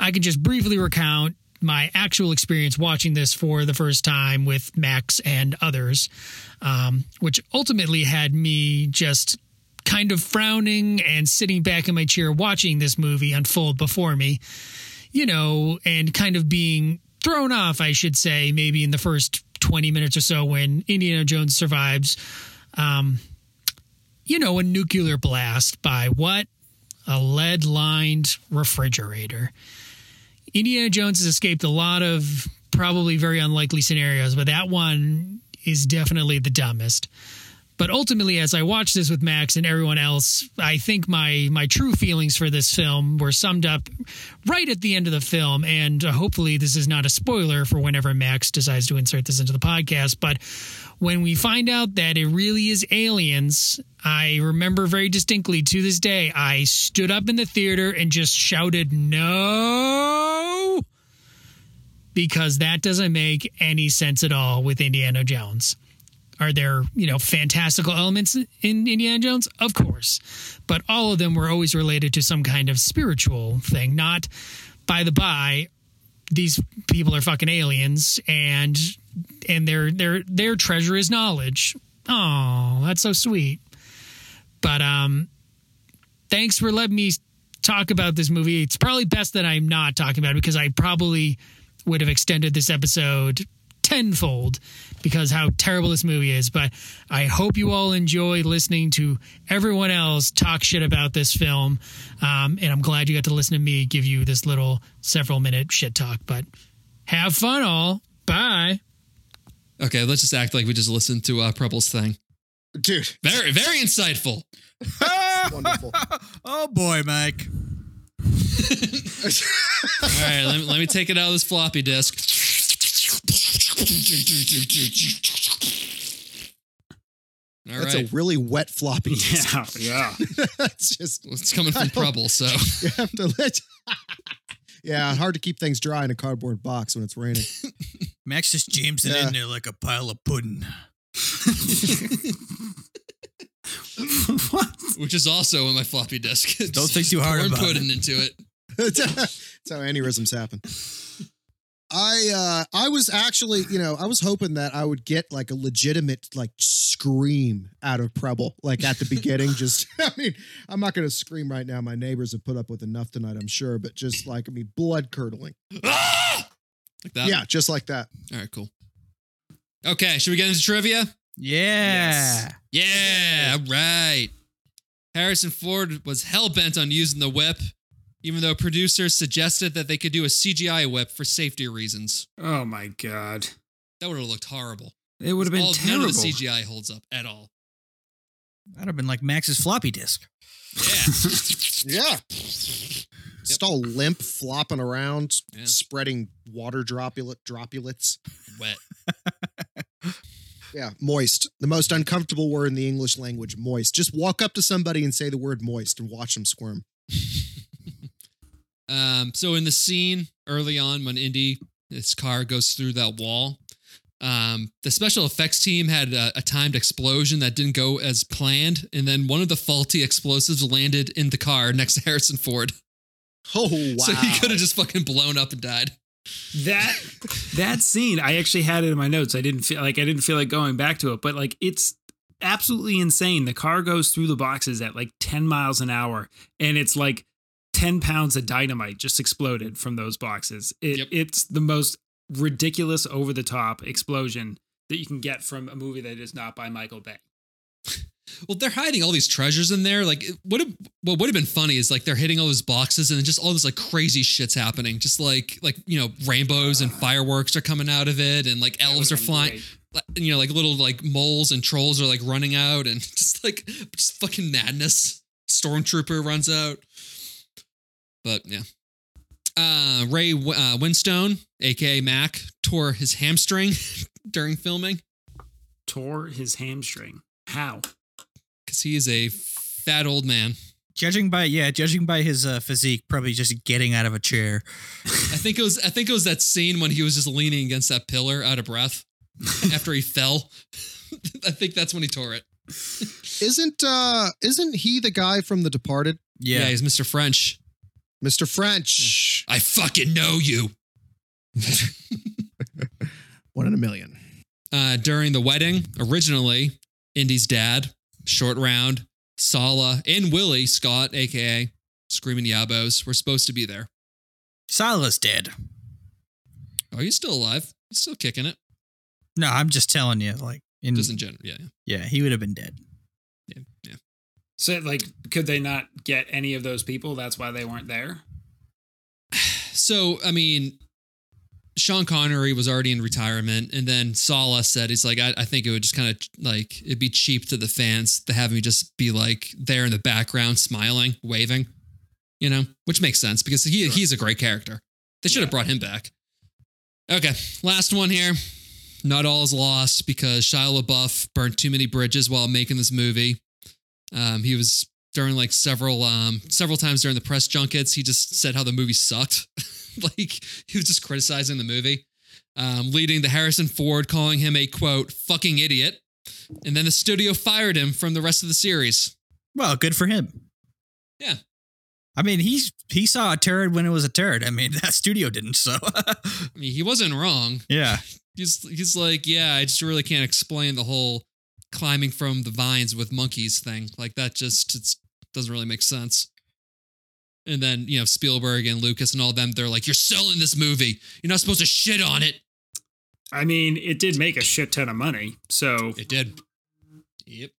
I can just briefly recount my actual experience watching this for the first time with Max and others, which ultimately had me just kind of frowning and sitting back in my chair watching this movie unfold before me, and kind of being thrown off, I should say, maybe in the first 20 minutes or so when Indiana Jones survives, a nuclear blast by what? A lead-lined refrigerator. Indiana Jones has escaped a lot of probably very unlikely scenarios, but that one is definitely the dumbest. But ultimately, as I watched this with Max and everyone else, I think my true feelings for this film were summed up right at the end of the film. And hopefully this is not a spoiler for whenever Max decides to insert this into the podcast. But when we find out that it really is aliens, I remember very distinctly to this day, I stood up in the theater and just shouted, "No!" Because that doesn't make any sense at all with Indiana Jones. Are there, fantastical elements in Indiana Jones? Of course. But all of them were always related to some kind of spiritual thing. Not, by the by, these people are fucking aliens and their treasure is knowledge. Oh, that's so sweet. But thanks for letting me talk about this movie. It's probably best that I'm not talking about it because I probably would have extended this episode tenfold because how terrible this movie is, but I hope you all enjoy listening to everyone else talk shit about this film, and I'm glad you got to listen to me give you this little several minute shit talk, but have fun all. Bye. Okay, let's just act like we just listened to Preble's thing. Dude. Very, very insightful. Wonderful. Oh boy, Mike. All right, let me take it out of this floppy disk. All that's right. A really wet floppy disk. Yeah, yeah. That's just it's coming from Preble, so you have to yeah, hard to keep things dry in a cardboard box when it's raining. Max just jams it in there like a pile of pudding. What? Which is also in my floppy disk. Don't think too hard about it. Pudding into it. That's how aneurysms happen. I was actually, you know, I was hoping that I would get like a legitimate like scream out of Preble, like at the beginning. Just, I mean, I'm not going to scream right now. My neighbors have put up with enough tonight, I'm sure. But just like, I mean, blood curdling. Ah! Like that? Yeah, just like that. All right, cool. Okay, should we get into trivia? Yeah. Yes. Yeah, all right. Harrison Ford was hell-bent on using the whip, even though producers suggested that they could do a CGI whip for safety reasons. Oh, my God. That would have looked horrible. It would have been terrible. None of the CGI holds up at all. That would have been like Max's floppy disk. Yeah. Yeah. Yep. Just all limp, flopping around, yeah, spreading water droplets. Wet. Yeah, moist. The most uncomfortable word in the English language, moist. Just walk up to somebody and say the word moist and watch them squirm. So in the scene early on when Indy, his car goes through that wall, the special effects team had a timed explosion that didn't go as planned. And then one of the faulty explosives landed in the car next to Harrison Ford. Oh, wow. So he could have just fucking blown up and died. That scene, I actually had it in my notes. I didn't feel like going back to it, but like, it's absolutely insane. The car goes through the boxes at like 10 miles an hour and it's like 10 pounds of dynamite just exploded from those boxes. It's the most ridiculous over the top explosion that you can get from a movie that is not by Michael Bay. Well, they're hiding all these treasures in there. Like, what would have been funny is like they're hitting all those boxes and then just all this like crazy shit's happening. Just like you know, rainbows and fireworks are coming out of it, and like elves are flying. Great. You know, like little like moles and trolls are like running out, and just fucking madness. Stormtrooper runs out. But yeah, Ray Winstone, aka Mac, tore his hamstring during filming. Tore his hamstring. How? Because he is a fat old man. Judging by his physique, probably just getting out of a chair. I think it was that scene when he was just leaning against that pillar, out of breath, after he fell. I think that's when he tore it. Isn't he the guy from The Departed? Yeah, he's Mr. French. Mr. French, I fucking know you. 1 in a million. During the wedding, originally, Indy's dad, Short Round, Sala, and Willie Scott, a.k.a. Screaming Yabos, were supposed to be there. Sala's dead. Oh, he's still alive. He's still kicking it. No, I'm just telling you. Just in general, yeah. Yeah, he would have been dead. Yeah. So, could they not get any of those people? That's why they weren't there? So, I mean, Sean Connery was already in retirement, and then Sala said, he's like, I think it would just kind of like, it'd be cheap to the fans to have me just be like there in the background, smiling, waving, you know, which makes sense because he's a great character. They should have brought him back. Okay. Last one here. Not all is lost because Shia LaBeouf burnt too many bridges while making this movie. He was during like several times during the press junkets. He just said how the movie sucked. Like, he was just criticizing the movie, leading to Harrison Ford calling him a, quote, fucking idiot. And then the studio fired him from the rest of the series. Well, good for him. Yeah. I mean, he saw a turd when it was a turd. I mean, that studio didn't, so. I mean, he wasn't wrong. Yeah. He's like, yeah, I just really can't explain the whole climbing from the vines with monkeys thing. Like, that just doesn't really make sense. And then, you know, Spielberg and Lucas and all of them, they're like, you're selling this movie. You're not supposed to shit on it. I mean, it did make a shit ton of money, so. It did. Yep.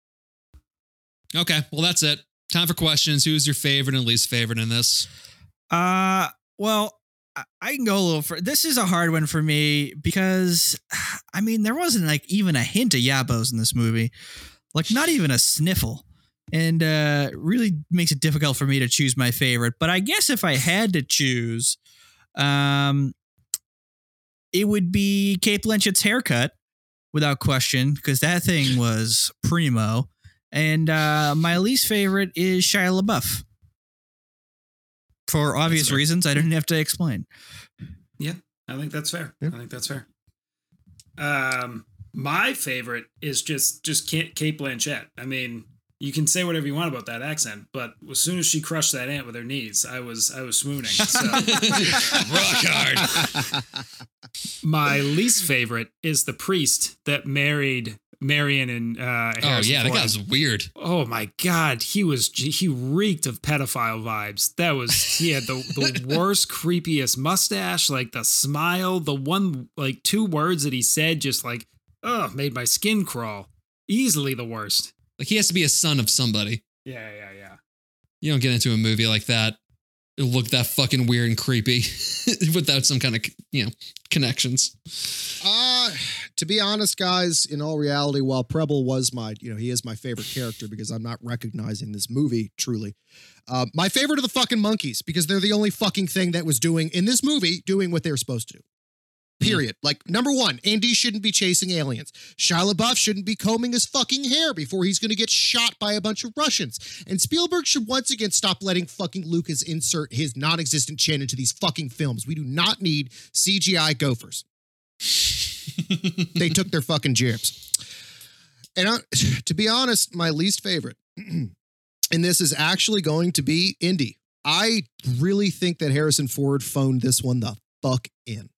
Okay, well, that's it. Time for questions. Who's your favorite and least favorite in this? Well, I can go a little further. This is a hard one for me because, I mean, there wasn't like even a hint of yabos in this movie. Like, not even a sniffle. And really makes it difficult for me to choose my favorite. But I guess if I had to choose, it would be Cate Blanchett's haircut, without question, because that thing was primo. And my least favorite is Shia LaBeouf. For obvious reasons, I didn't have to explain. Yeah, I think that's fair. Yeah. I think that's fair. My favorite is just Cate Blanchett. I mean, You can say whatever you want about that accent, but as soon as she crushed that ant with her knees, I was swooning. So. Rock hard. My least favorite is the priest that married Marion and Harrison Ford. That guy was weird. Oh my God, he reeked of pedophile vibes. He had the worst, creepiest mustache, like the smile, the one, like two words that he said, just like, made my skin crawl. Easily the worst. Like, he has to be a son of somebody. Yeah. You don't get into a movie like that, it'll look that fucking weird and creepy without some kind of, connections. To be honest, guys, in all reality, while Preble was he is my favorite character because I'm not recognizing this movie, truly. My favorite are the fucking monkeys because they're the only fucking thing that was doing what they were supposed to do. Period. Like, number one, Andy shouldn't be chasing aliens. Shia LaBeouf shouldn't be combing his fucking hair before he's going to get shot by a bunch of Russians. And Spielberg should once again stop letting fucking Lucas insert his non-existent chin into these fucking films. We do not need CGI gophers. They took their fucking jibs. And to be honest, my least favorite, and this is actually going to be Indy. I really think that Harrison Ford phoned this one the fuck in.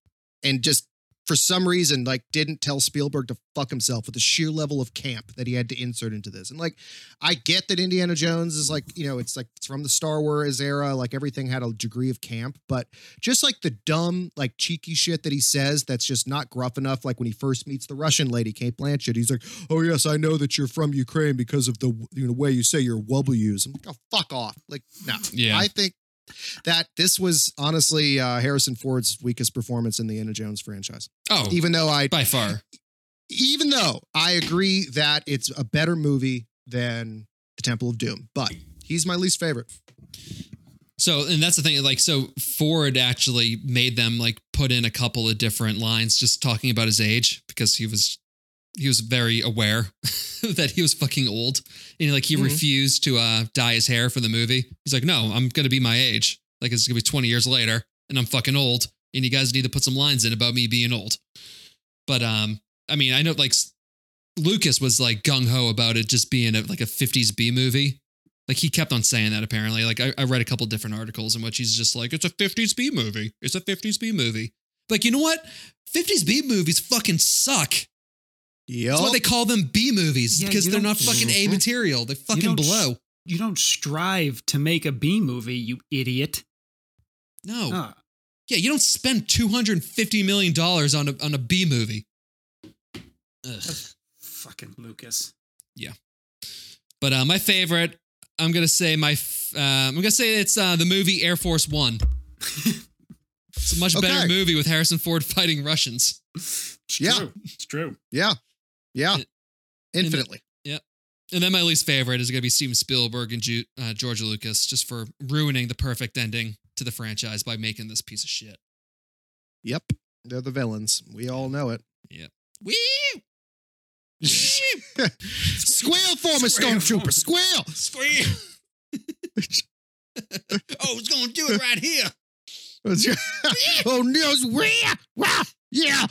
And just for some reason, like, didn't tell Spielberg to fuck himself with the sheer level of camp that he had to insert into this. And like, I get that Indiana Jones is like, it's like it's from the Star Wars era. Like, everything had a degree of camp, but just like the dumb, like cheeky shit that he says, that's just not gruff enough. Like when he first meets the Russian lady, Cate Blanchett, he's like, "Oh yes, I know that you're from Ukraine because of the way you say your W's." I'm like, "Oh, fuck off!" Like, no, yeah. I think that this was honestly Harrison Ford's weakest performance in the Indiana Jones franchise. Oh, even though I agree that it's a better movie than the Temple of Doom, but he's my least favorite. So, and that's the thing, like, so Ford actually made them like put in a couple of different lines just talking about his age because he was very aware that he was fucking old, and like he refused to dye his hair for the movie. He's like, "No, I'm going to be my age. Like, it's going to be 20 years later and I'm fucking old. And you guys need to put some lines in about me being old." But, I mean, I know like Lucas was like gung ho about it just being like a 50s B movie. Like, he kept on saying that apparently. Like, I read a couple different articles in which he's just like, "It's a 50s B movie. It's a 50s B movie." Like, you know what? 50s B movies fucking suck. Yep. That's why they call them B movies, because they're not fucking A material. They fucking blow. You don't strive to make a B movie, you idiot. No. Yeah, you don't spend $250 million on a B movie. Ugh. Fucking Lucas. Yeah. But my favorite, I'm going to say it's the movie Air Force One. It's a much better movie with Harrison Ford fighting Russians. It's true. Yeah. Yeah, infinitely. And then my least favorite is going to be Steven Spielberg and George Lucas, just for ruining the perfect ending to the franchise by making this piece of shit. Yep, they're the villains. We all know it. Yep. Wee! Squeal for me, Stormtrooper! Squeal! Squeal! Oh, it's going to do it right here. Oh no! It's wee! Yeah.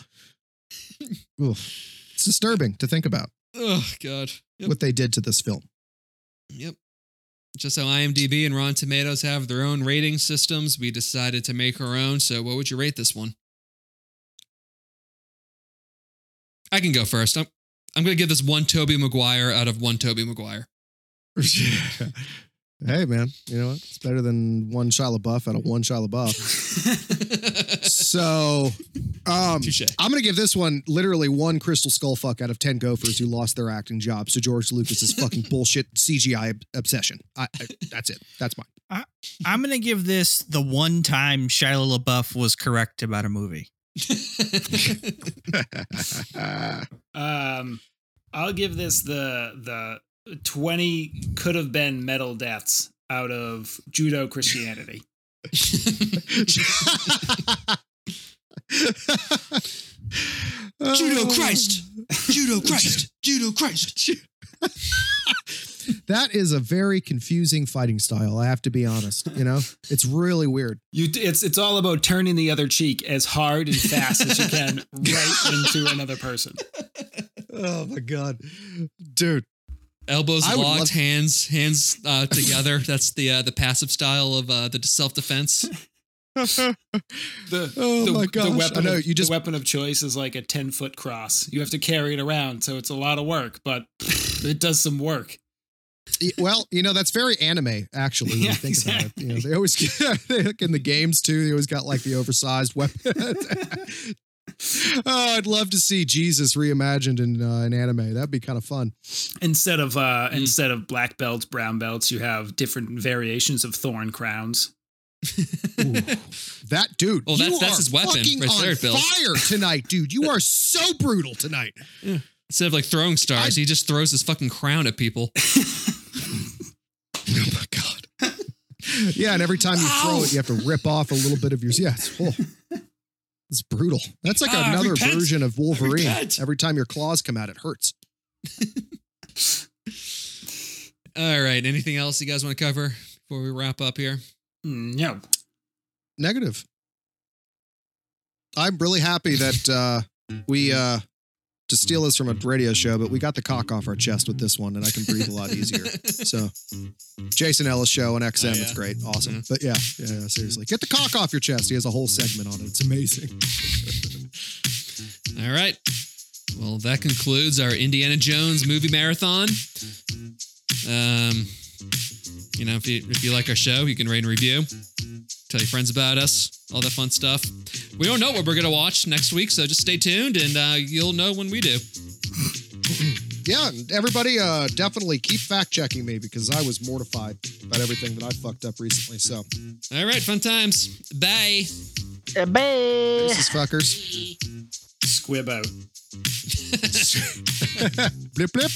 Oof. It's disturbing to think about. Oh, God. Yep. What they did to this film. Yep. Just how IMDb and Rotten Tomatoes have their own rating systems, we decided to make our own. So what would you rate this one? I can go first. I'm going to give this one Tobey Maguire out of one Tobey Maguire. Hey, man, you know what? It's better than one Shia LaBeouf out of one Shia LaBeouf. So I'm going to give this one literally one Crystal Skull fuck out of 10 gophers who lost their acting jobs to George Lucas's fucking bullshit CGI obsession. That's it. That's mine. I'm going to give this the one time Shia LaBeouf was correct about a movie. I'll give this the 20 could have been metal deaths out of judo Christianity. Judo Christ! Judo Christ! Judo Christ! That is a very confusing fighting style, I have to be honest. It's really weird. It's all about turning the other cheek as hard and fast as you can right into another person. Oh my God. Dude. Elbows locked, hands together. That's the passive style of the self-defense. The weapon of choice is like a 10-foot cross. You have to carry it around, so it's a lot of work, but it does some work. Well, that's very anime, actually, when you think about it. They always get in the games, too. They always got, like, the oversized weapon. I'd love to see Jesus reimagined in anime. That'd be kind of fun. Instead of black belts, brown belts, you have different variations of thorn crowns. That dude, well, that's his weapon right on there, Bill. Fire tonight, dude. You are so brutal tonight. Yeah. Instead of like throwing stars, he just throws his fucking crown at people. Oh my God. Yeah, and every time you throw it, you have to rip off a little bit of yours. Yeah, it's full. It's brutal. That's like another version of Wolverine. Every time your claws come out, it hurts. All right. Anything else you guys want to cover before we wrap up here? No. Negative. I'm really happy that we to steal this from a radio show, but we got the cock off our chest with this one, and I can breathe a lot easier. So, Jason Ellis show on XM. It's great. Awesome. Mm-hmm. But yeah, seriously. Get the cock off your chest. He has a whole segment on it. It's amazing. All right. Well, that concludes our Indiana Jones movie marathon. If you like our show, you can rate and review, tell your friends about us, all that fun stuff. We don't know what we're going to watch next week, so just stay tuned, and you'll know when we do. Yeah, everybody definitely keep fact-checking me, because I was mortified about everything that I fucked up recently, so. All right, fun times. Bye. Bye. Deuces, fuckers. Squib out. Blip, blip.